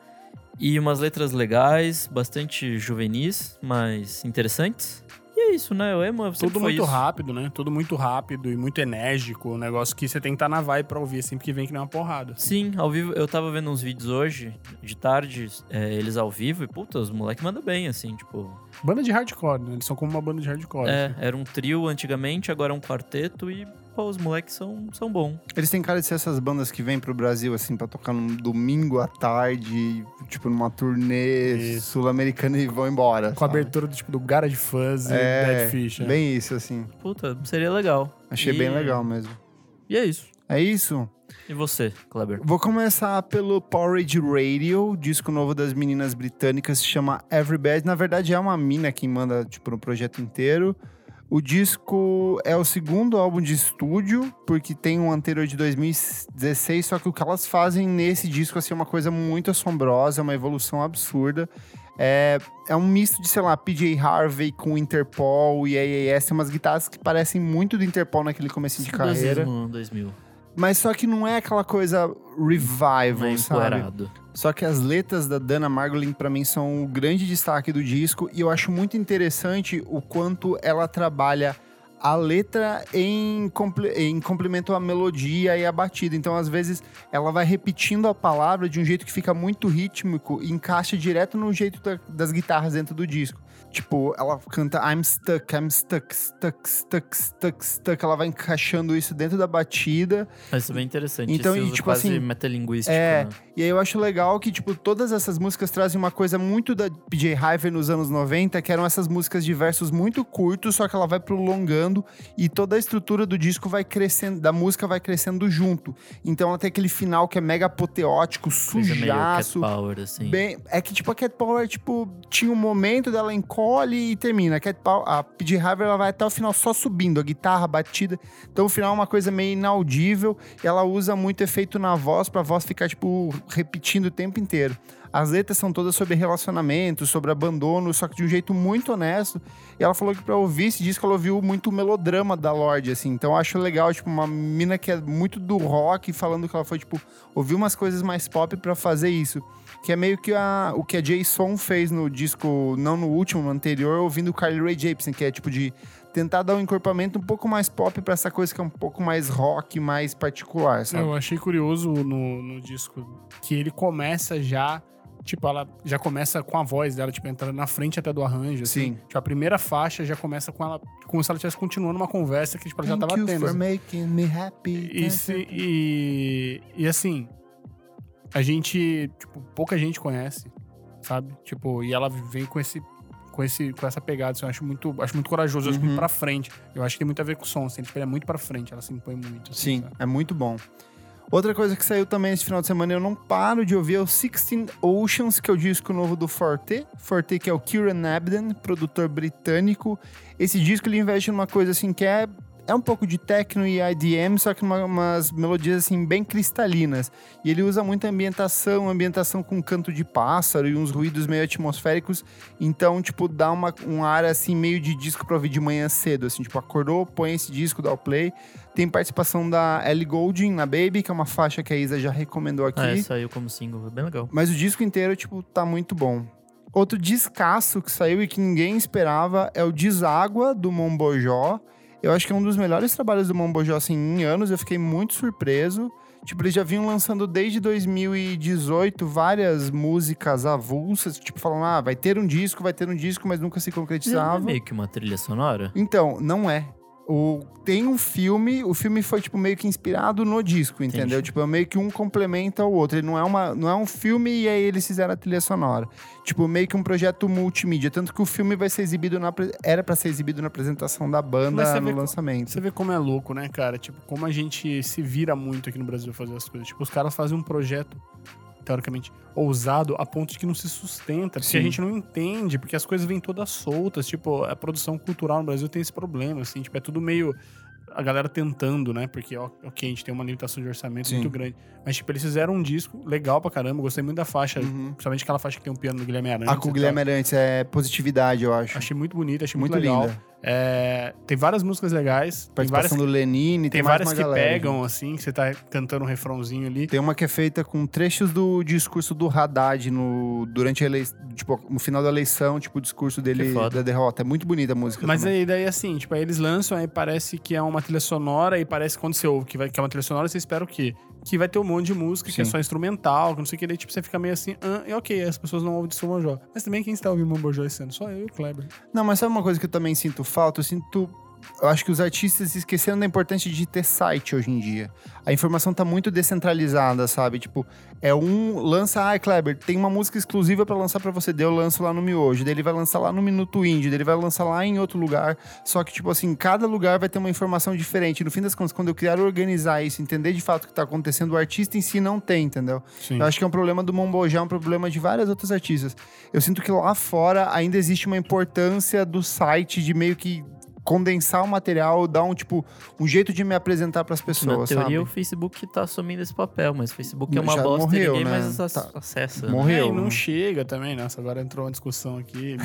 E umas letras legais, bastante juvenis, mas interessantes. E é isso, né? O emo sempre foi isso. Rápido, né? Tudo muito rápido e muito enérgico. Um negócio que você tem que estar na vibe pra ouvir, assim, porque vem que nem uma porrada. Assim. Sim, ao vivo. Eu tava vendo uns vídeos hoje, de tarde, eles ao vivo. E, puta, os moleques mandam bem, assim, tipo... Banda de hardcore, né? Eles são como uma banda de hardcore. Assim. Era um trio antigamente, agora é um quarteto e... Pô, os moleques são bons. Eles têm cara de ser essas bandas que vêm pro Brasil, assim, pra tocar num domingo à tarde, tipo, numa turnê sul-americana e vão embora. Com a abertura do Garage Fuzz e Dead Fish. Bem isso, assim. Puta, seria legal. Achei bem legal mesmo. E é isso. É isso? E você, Kleber? Vou começar pelo Porridge Radio, disco novo das meninas britânicas, se chama Everyday Life. Na verdade, é uma mina que manda, tipo, no projeto inteiro. O disco é o segundo álbum de estúdio, porque tem um anterior de 2016, só que o que elas fazem nesse disco assim, é uma coisa muito assombrosa, é uma evolução absurda. É um misto de, sei lá, PJ Harvey com Interpol e AAS. Tem umas guitarras que parecem muito do Interpol naquele comecinho de carreira. 2000. Mas só que não é aquela coisa revival, é sabe? Só que as letras da Dana Margolin, pra mim, são o grande destaque do disco. E eu acho muito interessante o quanto ela trabalha a letra em complemento à melodia e à batida. Então, às vezes, ela vai repetindo a palavra de um jeito que fica muito rítmico e encaixa direto no jeito das guitarras dentro do disco. Tipo, ela canta I'm stuck, stuck, stuck, stuck, stuck. Ela vai encaixando isso dentro da batida. Isso é bem interessante. Então, esse uso tipo, quase assim, metalinguístico. Né? E aí eu acho legal que, tipo, todas essas músicas trazem uma coisa muito da PJ Harvey nos anos 90, que eram essas músicas de versos muito curtos, só que ela vai prolongando e toda a estrutura do disco vai crescendo, da música vai crescendo junto. Então ela tem aquele final que é mega apoteótico, sujaço. Meio Cat Power, assim. É que, tipo, a Cat Power, tipo, tinha um momento dela encontrar e termina. A PJ Harvey ela vai até o final só subindo, a guitarra, a batida. Então o final é uma coisa meio inaudível. Ela usa muito efeito na voz, pra voz ficar, tipo, repetindo o tempo inteiro. As letras são todas sobre relacionamento, sobre abandono, só que de um jeito muito honesto. E ela falou que pra ouvir esse disco, ela ouviu muito o melodrama da Lorde, assim. Então eu acho legal, tipo, uma mina que é muito do rock, falando que ela foi, tipo, ouvir umas coisas mais pop pra fazer isso. Que é meio que o que a Jason fez no disco, não no último, no anterior, ouvindo o Carly Rae Jepsen, que é, tipo, de tentar dar um encorpamento um pouco mais pop pra essa coisa que é um pouco mais rock, mais particular, sabe? Eu achei curioso no disco que ele começa já... Tipo, ela já começa com a voz dela, tipo, entrando na frente até do arranjo, assim. Sim. Tipo, a primeira faixa já começa com ela, como se ela estivesse continuando uma conversa que, tipo, ela já tava tendo. Thank you for making me happy. E assim, a gente, tipo, pouca gente conhece, sabe? Tipo, e ela vem com essa pegada, assim, eu acho muito corajoso, eu acho muito pra frente. Eu acho que tem muito a ver com o som, assim, ele é muito pra frente, ela se impõe muito. Assim, sim, sabe? É muito bom. Outra coisa que saiu também esse final de semana, eu não paro de ouvir, é o 16 Oceans, que é o disco novo do Forte. Forte, que é o Kieran Abden, produtor britânico. Esse disco, ele investe numa coisa assim que é um pouco de techno e IDM, só que umas melodias assim bem cristalinas. E ele usa muita ambientação com canto de pássaro e uns ruídos meio atmosféricos. Então, tipo, dá um ar assim meio de disco pra ouvir de manhã cedo, assim. Tipo, acordou, põe esse disco, dá o play. Tem participação da Ellie Goulding na Baby, que é uma faixa que a Isa já recomendou aqui. Saiu como single, bem legal. Mas o disco inteiro, tipo, tá muito bom. Outro discaço que saiu e que ninguém esperava é o Deságua, do Mom Bojó. Eu acho que é um dos melhores trabalhos do Mom Bojó, assim, em anos. Eu fiquei muito surpreso. Tipo, eles já vinham lançando desde 2018 várias músicas avulsas, tipo, falando, vai ter um disco, mas nunca se concretizava. Não é meio que uma trilha sonora? Então, não é. Tem um filme, o filme foi tipo meio que inspirado no disco, entendeu? Entendi. Tipo, meio que um complementa o outro. Ele não é um filme e aí eles fizeram a trilha sonora. Tipo, meio que um projeto multimídia. Tanto que o filme vai ser exibido era pra ser exibido na apresentação da banda no lançamento. Você vê como é louco, né, cara? Tipo, como a gente se vira muito aqui no Brasil fazer as coisas. Tipo, os caras fazem um projeto teoricamente ousado a ponto de que não se sustenta, porque a gente não entende, porque as coisas vêm todas soltas. Tipo, a produção cultural no Brasil tem esse problema, assim, tipo, é tudo meio a galera tentando, né, porque ok, a gente tem uma limitação de orçamento muito grande, mas tipo, eles fizeram um disco legal pra caramba, gostei muito da faixa, principalmente aquela faixa que tem um piano do Guilherme Arantes. A com o Guilherme Arantes é Positividade, eu acho. Achei muito bonita, achei muito legal. Linda. Tem várias músicas legais. Participação do Lenine. Tem várias que galera, pegam, gente, assim, que você tá cantando um refrãozinho ali. Tem uma que é feita com trechos do discurso do Haddad durante a eleição, tipo, no final da eleição, tipo, o discurso dele da derrota. É muito bonita a música. Mas também. Aí, daí, assim, tipo, aí eles lançam, aí parece que é uma trilha sonora, e parece que quando você ouve que é uma trilha sonora, você espera o quê? Que vai ter um monte de música, que é só instrumental, que não sei o que, daí tipo, você fica meio assim, e ok, as pessoas não ouvem de Mom Bojó. Mas também quem está ouvindo Mom Bojó esse ano? Só eu e o Kleber. Não, mas sabe uma coisa que eu também sinto falta? Eu acho que os artistas se esqueceram da importância de ter site hoje em dia. A informação tá muito descentralizada, sabe? Tipo, lança, Kleber, tem uma música exclusiva pra lançar pra você, daí eu lanço lá no Miojo, daí ele vai lançar lá no Minuto Indie, daí ele vai lançar lá em outro lugar. Só que, tipo assim, cada lugar vai ter uma informação diferente. No fim das contas, quando eu criar, organizar isso, entender de fato o que tá acontecendo, o artista em si não tem, entendeu? Sim. Eu acho que é um problema do Mom Bojó, é um problema de várias outras artistas. Eu sinto que lá fora ainda existe uma importância do site de meio que condensar o material, dar um tipo um jeito de me apresentar pras pessoas. Na teoria, sabe? O Facebook tá assumindo esse papel, mas o Facebook é uma bosta, morreu, ninguém mais acessa. Morreu. E não chega também, né? Agora entrou uma discussão aqui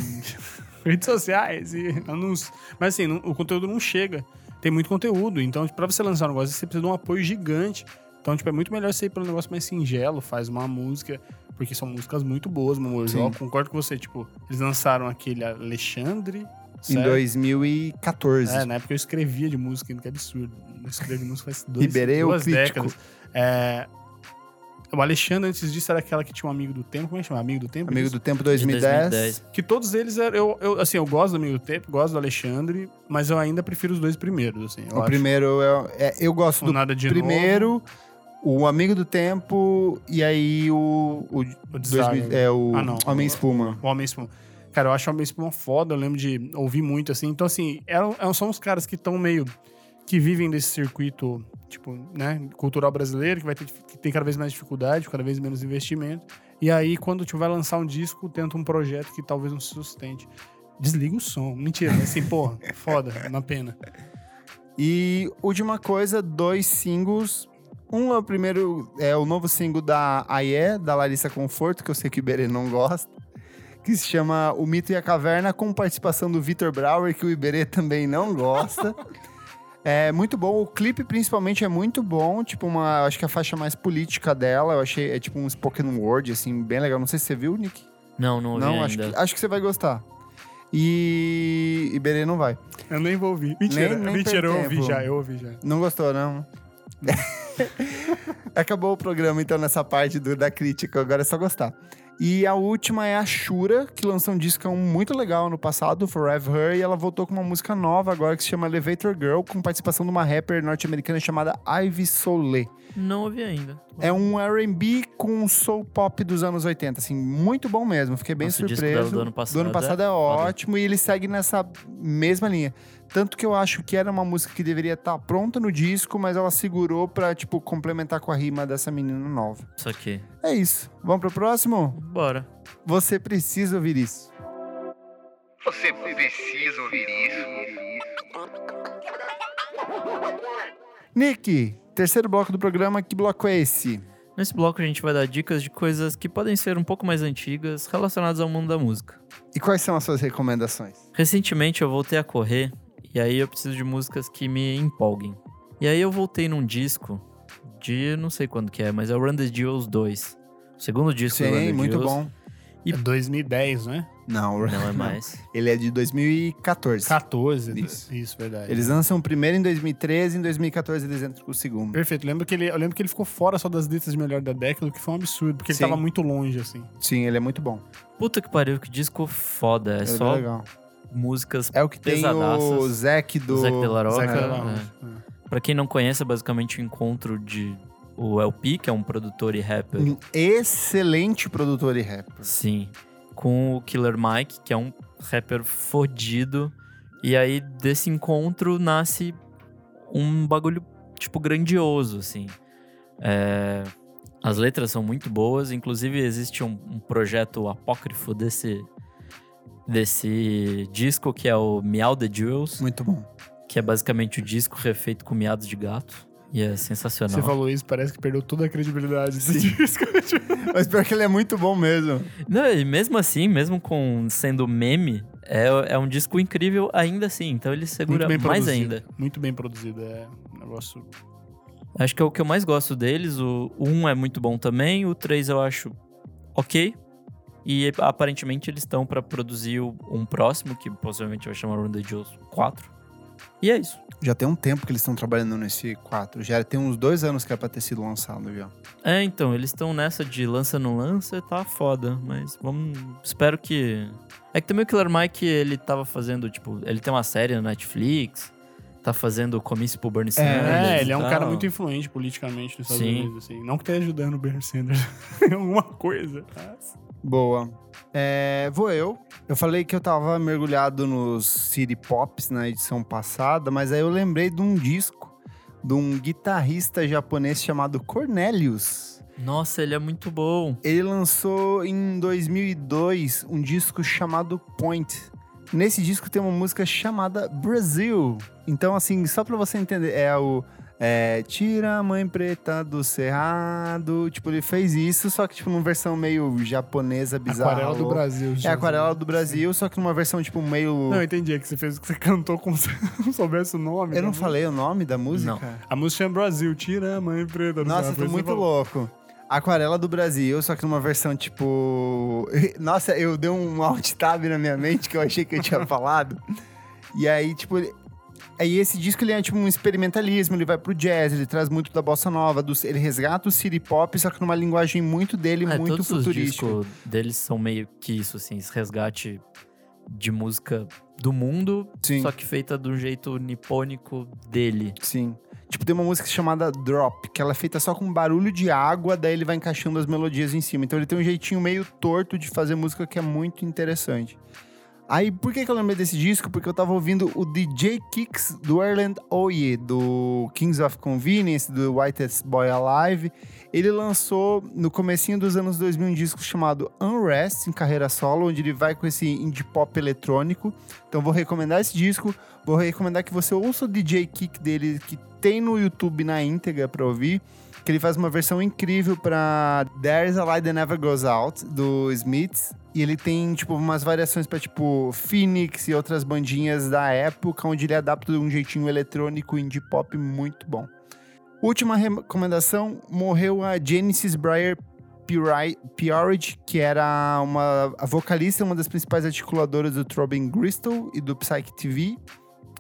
redes sociais e anúncios. Mas assim, o conteúdo não chega. Tem muito conteúdo, então pra você lançar um negócio você precisa de um apoio gigante. Então, tipo, é muito melhor você ir pra um negócio mais singelo, faz uma música, porque são músicas muito boas, meu amor. Eu concordo com você, tipo, eles lançaram aquele Alexandre... Certo? Em 2014. É, na época eu escrevia de música, que absurdo. Eu escrevi de música faz duas décadas. É, o Alexandre, antes disso, era aquela que tinha um Amigo do Tempo. Como é que chama? Amigo do Tempo? Amigo do Tempo 2010. Que todos eles eram... Eu gosto do Amigo do Tempo, gosto do Alexandre, mas eu ainda prefiro os dois primeiros, assim. O primeiro, eu gosto do Nada de primeiro... Novo. O Amigo do Tempo e aí o Homem Espuma. O Homem Espuma. Cara, eu acho o Homem Espuma foda, eu lembro de ouvir muito, assim. Então, assim, são os caras que estão meio... que vivem desse circuito, tipo, né, cultural brasileiro, que tem cada vez mais dificuldade, cada vez menos investimento. E aí, quando tu vai lançar um disco, tenta um projeto que talvez não se sustente. Desliga o som. Mentira, mas assim, porra, foda, uma pena. E última coisa, 2 singles... Um é o primeiro, é o novo single da Aie, da Larissa Conforto, que eu sei que o Iberê não gosta, que se chama O Mito e a Caverna, com participação do Vitor Brauer, que o Iberê também não gosta. É muito bom, o clipe principalmente é muito bom, tipo acho que a faixa mais política dela, eu achei, é tipo um spoken word, assim, bem legal. Não sei se você viu, Nick? Não, não ainda. Acho que você vai gostar. E Iberê não vai. Eu nem vou ouvir. Mentira, eu ouvi já. Não gostou, não? Acabou o programa, então, nessa parte da crítica, agora é só gostar. E a última é a Shura, que lançou um disco muito legal no passado, Forever Her, e ela voltou com uma música nova agora que se chama Elevator Girl, com participação de uma rapper norte-americana chamada Ivy Sole. Não ouvi ainda. É um R&B com soul pop dos anos 80, assim, muito bom mesmo, fiquei bem surpreso. Do ano passado é ótimo, e ele segue nessa mesma linha. Tanto que eu acho que era uma música que deveria estar pronta no disco, mas ela segurou pra, tipo, complementar com a rima dessa menina nova. Isso aqui. É isso. Vamos pro próximo? Bora. Você precisa ouvir isso. Você precisa ouvir isso. Nick, terceiro bloco do programa, que bloco é esse? Nesse bloco a gente vai dar dicas de coisas que podem ser um pouco mais antigas, relacionadas ao mundo da música. E quais são as suas recomendações? Recentemente eu voltei a correr, e aí eu preciso de músicas que me empolguem. E aí eu voltei num disco de, não sei quando que é, mas é o Run the Jewels 2. O segundo disco do Run the Jewels. Sim, muito bom. E... é 2010, né? Não é mais. Ele é de 2014. 14, isso, verdade. Eles lançam o primeiro em 2013, em 2014 eles entram com o segundo. Perfeito. Eu lembro que ele ficou fora só das listas de melhor da década, o que foi um absurdo, porque ele tava muito longe, assim. Sim, ele é muito bom. Puta que pariu, que disco foda. É só legal. Músicas pesadaças. É o que tem o Zac do... Zac de Lara. É. Pra quem não conhece, é basicamente o encontro de... o LP, que é um produtor e rapper. Um excelente produtor e rapper. Sim. Com o Killer Mike, que é um rapper fodido. E aí, desse encontro, nasce um bagulho, tipo, grandioso, assim. As letras são muito boas. Inclusive, existe um projeto apócrifo desse disco, que é o Meow the Jewels. Muito bom. Que é basicamente o disco refeito com miados de gato. E é sensacional. Você falou isso, parece que perdeu toda a credibilidade desse disco. Mas pior que ele é muito bom mesmo. Não, e mesmo assim, mesmo com sendo meme, é um disco incrível ainda assim. Então ele segura mais produzido, ainda. Muito bem produzido, é um negócio... Acho que é o que eu mais gosto deles. O 1 é muito bom também, o 3 eu acho ok. E aparentemente eles estão pra produzir um próximo, que possivelmente vai chamar Run the Jewels 4. E é isso. Já tem um tempo que eles estão trabalhando nesse 4. Já tem uns 2 anos que era pra ter sido lançado, viu? É, então, eles estão nessa de lança não lança, tá foda. Mas vamos... espero que... É que também o Killer Mike, ele tava fazendo, tipo... ele tem uma série na Netflix, tá fazendo comício pro Bernie Sanders. Ele é um cara muito influente politicamente nos Estados Unidos, assim. Não que esteja ajudando o Bernie Sanders em alguma coisa. Boa. Vou eu. Eu falei que eu tava mergulhado nos City Pops na edição passada, mas aí eu lembrei de um disco de um guitarrista japonês chamado Cornelius. Nossa, ele é muito bom. Ele lançou em 2002 um disco chamado Point, Nesse disco tem uma música chamada Brasil. Então, assim, só pra você entender, tira a mãe preta do cerrado. Tipo, ele fez isso, só que tipo numa versão meio japonesa bizarra. Aquarela do Brasil. É Aquarela do Brasil, só que numa versão tipo meio... Não, eu entendi, é que você fez, que você cantou como se não soubesse o nome. Eu não falei o nome da música? Não. A música chama Brasil, tira a mãe preta do cerrado. Nossa, tô muito louco. Aquarela do Brasil, só que numa versão tipo... Nossa, eu dei um alt tab na minha mente que eu achei que eu tinha falado. E aí, tipo... Aí esse disco, ele é tipo um experimentalismo, ele vai pro jazz, ele traz muito da bossa nova, ele resgata o city pop, só que numa linguagem muito dele, muito futurística. Todos os discos deles são meio que isso, assim, esse resgate de música do mundo, sim, só que feita do jeito nipônico dele. Sim. Tipo, tem uma música chamada Drop, que ela é feita só com barulho de água, daí ele vai encaixando as melodias em cima. Então ele tem um jeitinho meio torto de fazer música que é muito interessante. Aí, por que eu lembrei desse disco? Porque eu tava ouvindo o DJ Kicks do Erland Oye, do Kings of Convenience, do Whitest Boy Alive. Ele lançou, no comecinho dos anos 2000, um disco chamado Unrest, em carreira solo, onde ele vai com esse indie pop eletrônico. Então, vou recomendar esse disco. Vou recomendar que você ouça o DJ Kick dele, que tem no YouTube na íntegra pra ouvir. Que ele faz uma versão incrível pra There's a Light That Never Goes Out, do Smiths. E ele tem, tipo, umas variações pra, tipo, Phoenix e outras bandinhas da época, onde ele adapta de um jeitinho eletrônico indie pop muito bom. Última recomendação, morreu a Genesis Briar Peorage, que era a vocalista, uma das principais articuladoras do Throbbing Gristle e do Psych TV,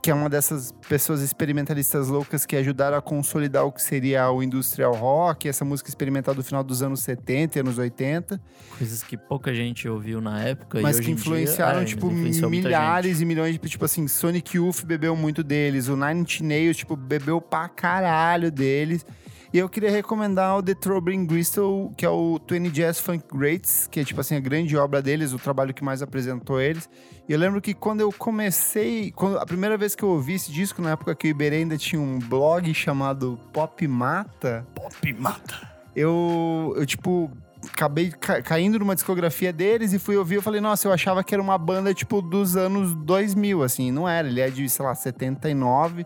que é uma dessas pessoas experimentalistas loucas que ajudaram a consolidar o que seria o industrial rock, essa música experimental do final dos anos 70 e anos 80. Coisas que pouca gente ouviu na época. Mas e que hoje influenciaram, em dia, tipo, milhares e milhões de... Tipo assim, Sonic Youth bebeu muito deles, o Nine Inch Nails, tipo, bebeu pra caralho deles. E eu queria recomendar o The Throbbing Gristle, que é o 20 Jazz Funk Greats, que é tipo assim a grande obra deles, o trabalho que mais apresentou eles. E eu lembro que quando eu comecei, a primeira vez que eu ouvi esse disco, na época que o Iberê ainda tinha um blog chamado Pop Mata. Pop Mata. Eu tipo, acabei caindo numa discografia deles e fui ouvir, eu falei, nossa, eu achava que era uma banda, tipo, dos anos 2000, assim, não era, ele é de, sei lá, 79,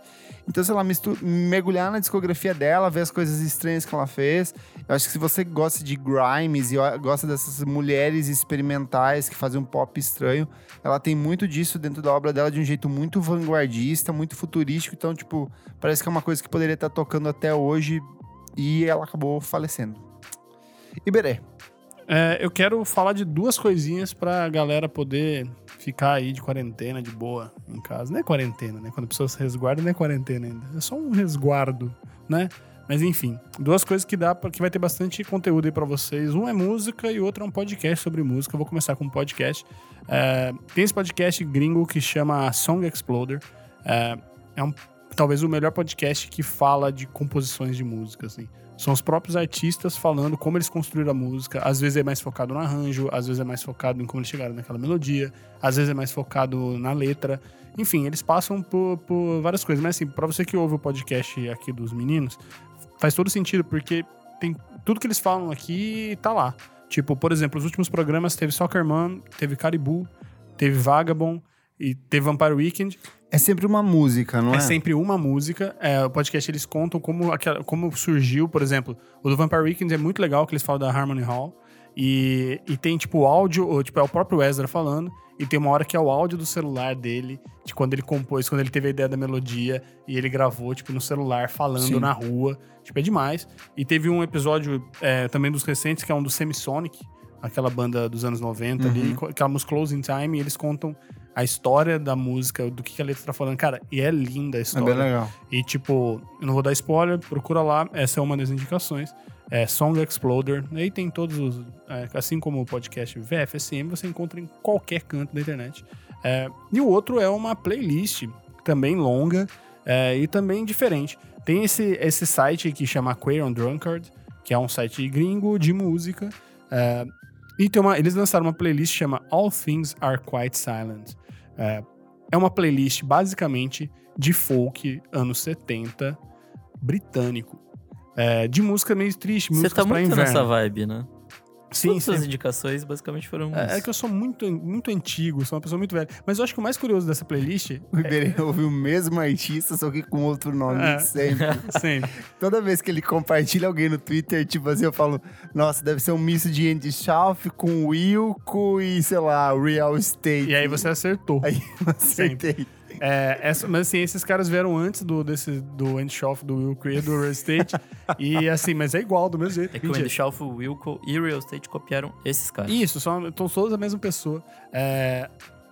então, sei lá, mergulhar na discografia dela, ver as coisas estranhas que ela fez, eu acho que se você gosta de grimes e gosta dessas mulheres experimentais que fazem um pop estranho, ela tem muito disso dentro da obra dela, de um jeito muito vanguardista, muito futurístico, então, tipo, parece que é uma coisa que poderia estar tocando até hoje e ela acabou falecendo. Iberê. Eu quero falar de duas coisinhas pra galera poder ficar aí de quarentena, de boa, em casa. Não é quarentena, né? Quando a pessoa se resguarda, não é quarentena ainda. É só um resguardo, né? Mas enfim, duas coisas que dá pra, que vai ter bastante conteúdo aí pra vocês. Um é música e outro é um podcast sobre música. Eu vou começar com um podcast. Tem esse podcast gringo que chama Song Exploder. Talvez o melhor podcast que fala de composições de música, assim. São os próprios artistas falando como eles construíram a música. Às vezes é mais focado no arranjo, às vezes é mais focado em como eles chegaram naquela melodia, às vezes é mais focado na letra. Enfim, eles passam por várias coisas. Mas assim, pra você que ouve o podcast aqui dos meninos, faz todo sentido, porque tem tudo que eles falam aqui tá lá. Tipo, por exemplo, os últimos programas teve Soccer Mom, teve Caribou, teve Vagabond e teve Vampire Weekend. É sempre uma música, não é? É sempre uma música. O podcast, eles contam como surgiu, por exemplo, o do Vampire Weekend é muito legal, que eles falam da Harmony Hall. E tem, tipo, áudio, ou, tipo, é o próprio Ezra falando. E tem uma hora que é o áudio do celular dele, de quando ele compôs, quando ele teve a ideia da melodia. E ele gravou, tipo, no celular, falando Sim. na rua. Tipo, é demais. E teve um episódio também dos recentes, que é um do Semisonic, aquela banda dos anos 90 ali, aquela música Closing Time, e eles contam a história da música, do que a letra tá falando. Cara, e é linda a história. É bem legal. E tipo, eu não vou dar spoiler, procura lá. Essa é uma das indicações. Song Exploder. Aí tem todos os... assim como o podcast VFSM, você encontra em qualquer canto da internet. E o outro é uma playlist, também longa e também diferente. Tem esse site que chama Queer & Drunkard, que é um site gringo de música. E eles lançaram uma playlist que chama All Things Are Quite Silent. É uma playlist basicamente de folk anos 70 britânico. De música meio triste, música pra inverno. Você tá muito nessa vibe, né? Todas as indicações basicamente foram... É que eu sou muito antigo, sou uma pessoa muito velha. Mas eu acho que o mais curioso dessa playlist... O Iberê ouviu o mesmo artista, só que com outro nome, sempre. Toda vez que ele compartilha alguém no Twitter, tipo assim, eu falo... Nossa, deve ser um misto de Andy Schaaf com Wilco e, sei lá, Real Estate. E aí você acertou. Aí eu acertei. Sempre. Mas assim, esses caras vieram antes do Andy Schaaf, do Wilco e do Real Estate. E assim, mas é igual, do mesmo jeito. É que o Andy Schaaf, o Wilco e o Real Estate copiaram esses caras. Isso, estão todos a mesma pessoa.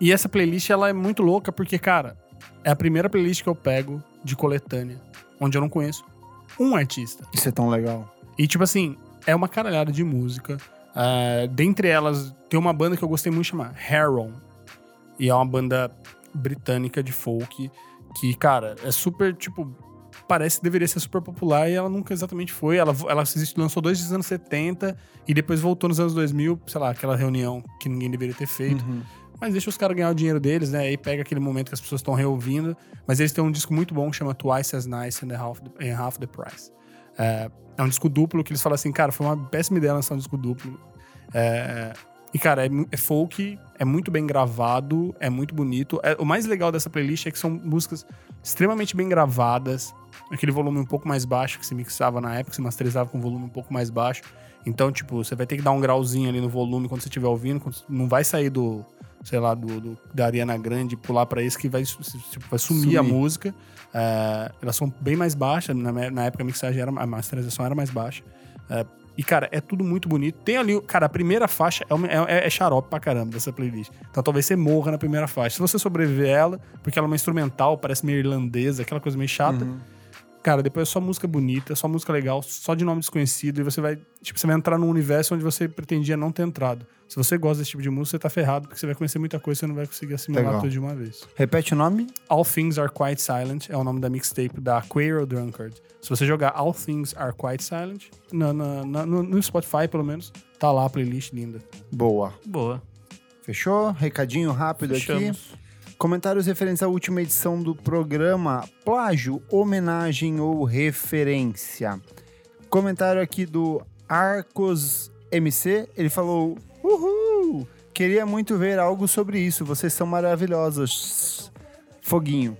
E essa playlist, ela é muito louca porque, cara, é a primeira playlist que eu pego de coletânea, onde eu não conheço um artista. Isso é tão legal. E tipo assim, é uma caralhada de música. Dentre elas, tem uma banda que eu gostei muito, chamada Heron. E é uma banda... britânica de folk, que, cara, é super, tipo, parece que deveria ser super popular e ela nunca exatamente foi. Ela lançou dois nos anos 70 e depois voltou nos anos 2000, sei lá, aquela reunião que ninguém deveria ter feito. Uhum. Mas deixa os caras ganhar o dinheiro deles, né? Aí pega aquele momento que as pessoas estão reouvindo. Mas eles têm um disco muito bom que chama Twice as Nice and Half the Price. É um disco duplo que eles falam assim, cara, foi uma péssima ideia lançar um disco duplo. E, cara, é folk, é muito bem gravado, é muito bonito. O mais legal dessa playlist é que são músicas extremamente bem gravadas. Aquele volume um pouco mais baixo que se mixava na época, se masterizava com um volume um pouco mais baixo. Então, tipo, você vai ter que dar um grauzinho ali no volume quando você estiver ouvindo. Não vai sair do, sei lá, da Ariana Grande e pular pra isso que vai sumir a música. Elas são bem mais baixas. Na época a masterização era mais baixa. E, cara, é tudo muito bonito. Tem ali... Cara, a primeira faixa é xarope pra caramba dessa playlist. Então, talvez você morra na primeira faixa. Se você sobreviver a ela, porque ela é uma instrumental, parece meio irlandesa, aquela coisa meio chata. Uhum. Cara, depois é só música bonita, só música legal, só de nome desconhecido. E você vai entrar num universo onde você pretendia não ter entrado. Se você gosta desse tipo de música, você tá ferrado, porque você vai conhecer muita coisa e você não vai conseguir assimilar tudo de uma vez. Repete o nome? All Things Are Quite Silent é o nome da mixtape da Queer Drunkard. Se você jogar All Things Are Quite Silent, no Spotify, pelo menos, tá lá a playlist linda. Boa. Fechou? Recadinho rápido. Fechamos. Aqui. Comentários referentes à última edição do programa. Plágio, homenagem ou referência? Comentário aqui do Arcos MC. Ele falou... Uhul! Queria muito ver algo sobre isso. Vocês são maravilhosos. Foguinho.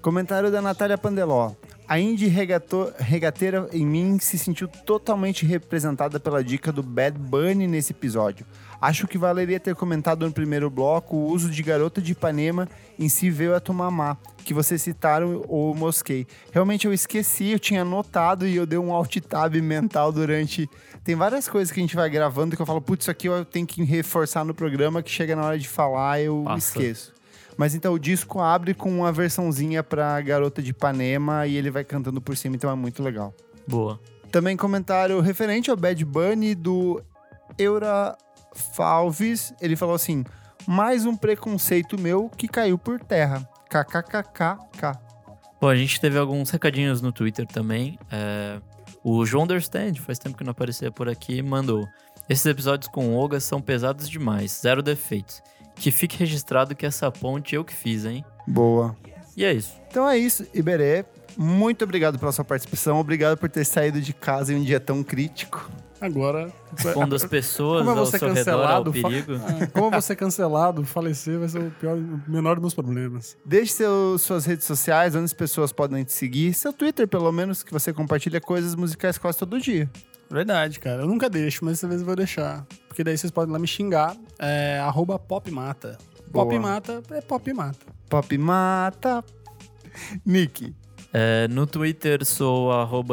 Comentário da Natália Pandeló. A indie regateira em mim se sentiu totalmente representada pela dica do Bad Bunny nesse episódio. Acho que valeria ter comentado no primeiro bloco o uso de Garota de Ipanema em Se Veio a Tomamá, que vocês citaram ou mosquei. Realmente eu esqueci, eu tinha anotado e eu dei um alt-tab mental durante... Tem várias coisas que a gente vai gravando que eu falo, putz, isso aqui eu tenho que reforçar no programa que chega na hora de falar eu esqueço. Mas então o disco abre com uma versãozinha pra Garota de Ipanema e ele vai cantando por cima, então é muito legal. Boa. Também comentário referente ao Bad Bunny do Eura... Falves, ele falou assim: mais um preconceito meu que caiu por terra. KKKKK. Bom, a gente teve alguns recadinhos no Twitter também. O João Understand, faz tempo que não aparecia por aqui, mandou: esses episódios com Olga são pesados demais, zero defeitos. Que fique registrado que essa ponte eu que fiz, hein? Boa. E é isso. Então é isso, Iberê. Muito obrigado pela sua participação. Obrigado por ter saído de casa em um dia tão crítico. Agora... Respondo as pessoas ao seu redor, ao perigo. Como você cancelado, falecer vai ser o menor dos meus problemas. Deixe suas redes sociais, onde as pessoas podem te seguir. Seu Twitter, pelo menos, que você compartilha coisas musicais quase todo dia. Verdade, cara. Eu nunca deixo, mas dessa vez eu vou deixar. Porque daí vocês podem lá me xingar. @popmata. Boa. Popmata é popmata. Popmata. Nick. No Twitter sou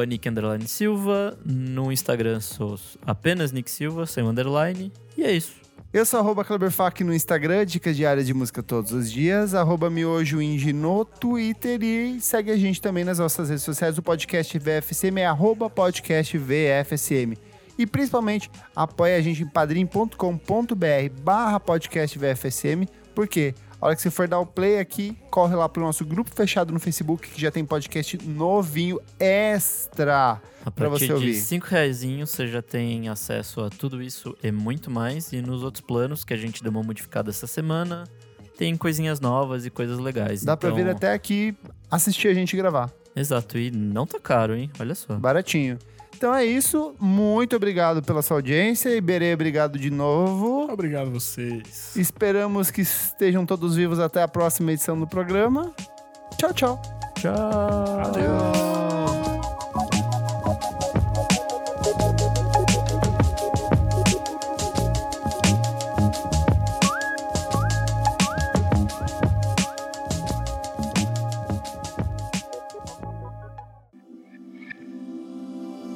@Nick_Silva. No Instagram sou apenas Nick Silva, sem underline. E é isso. Eu sou @Kleber Fak no Instagram, dicas diárias de música todos os dias. @MiojoIndy no Twitter. E segue a gente também nas nossas redes sociais. O podcast VFSM é @podcastvfsm. E principalmente, apoia a gente em padrim.com.br/podcastvfsm. Por quê? A hora que você for dar o play aqui, corre lá pro nosso grupo fechado no Facebook, que já tem podcast novinho extra pra você ouvir. A partir de R$5,00, você já tem acesso a tudo isso e muito mais. E nos outros planos, que a gente deu uma modificada essa semana, tem coisinhas novas e coisas legais. Dá pra vir até aqui assistir a gente gravar. Exato, e não tá caro, hein? Olha só. Baratinho. Então é isso. Muito obrigado pela sua audiência. Iberê, obrigado de novo. Obrigado a vocês. Esperamos que estejam todos vivos até a próxima edição do programa. Tchau, tchau. Tchau. Adeus.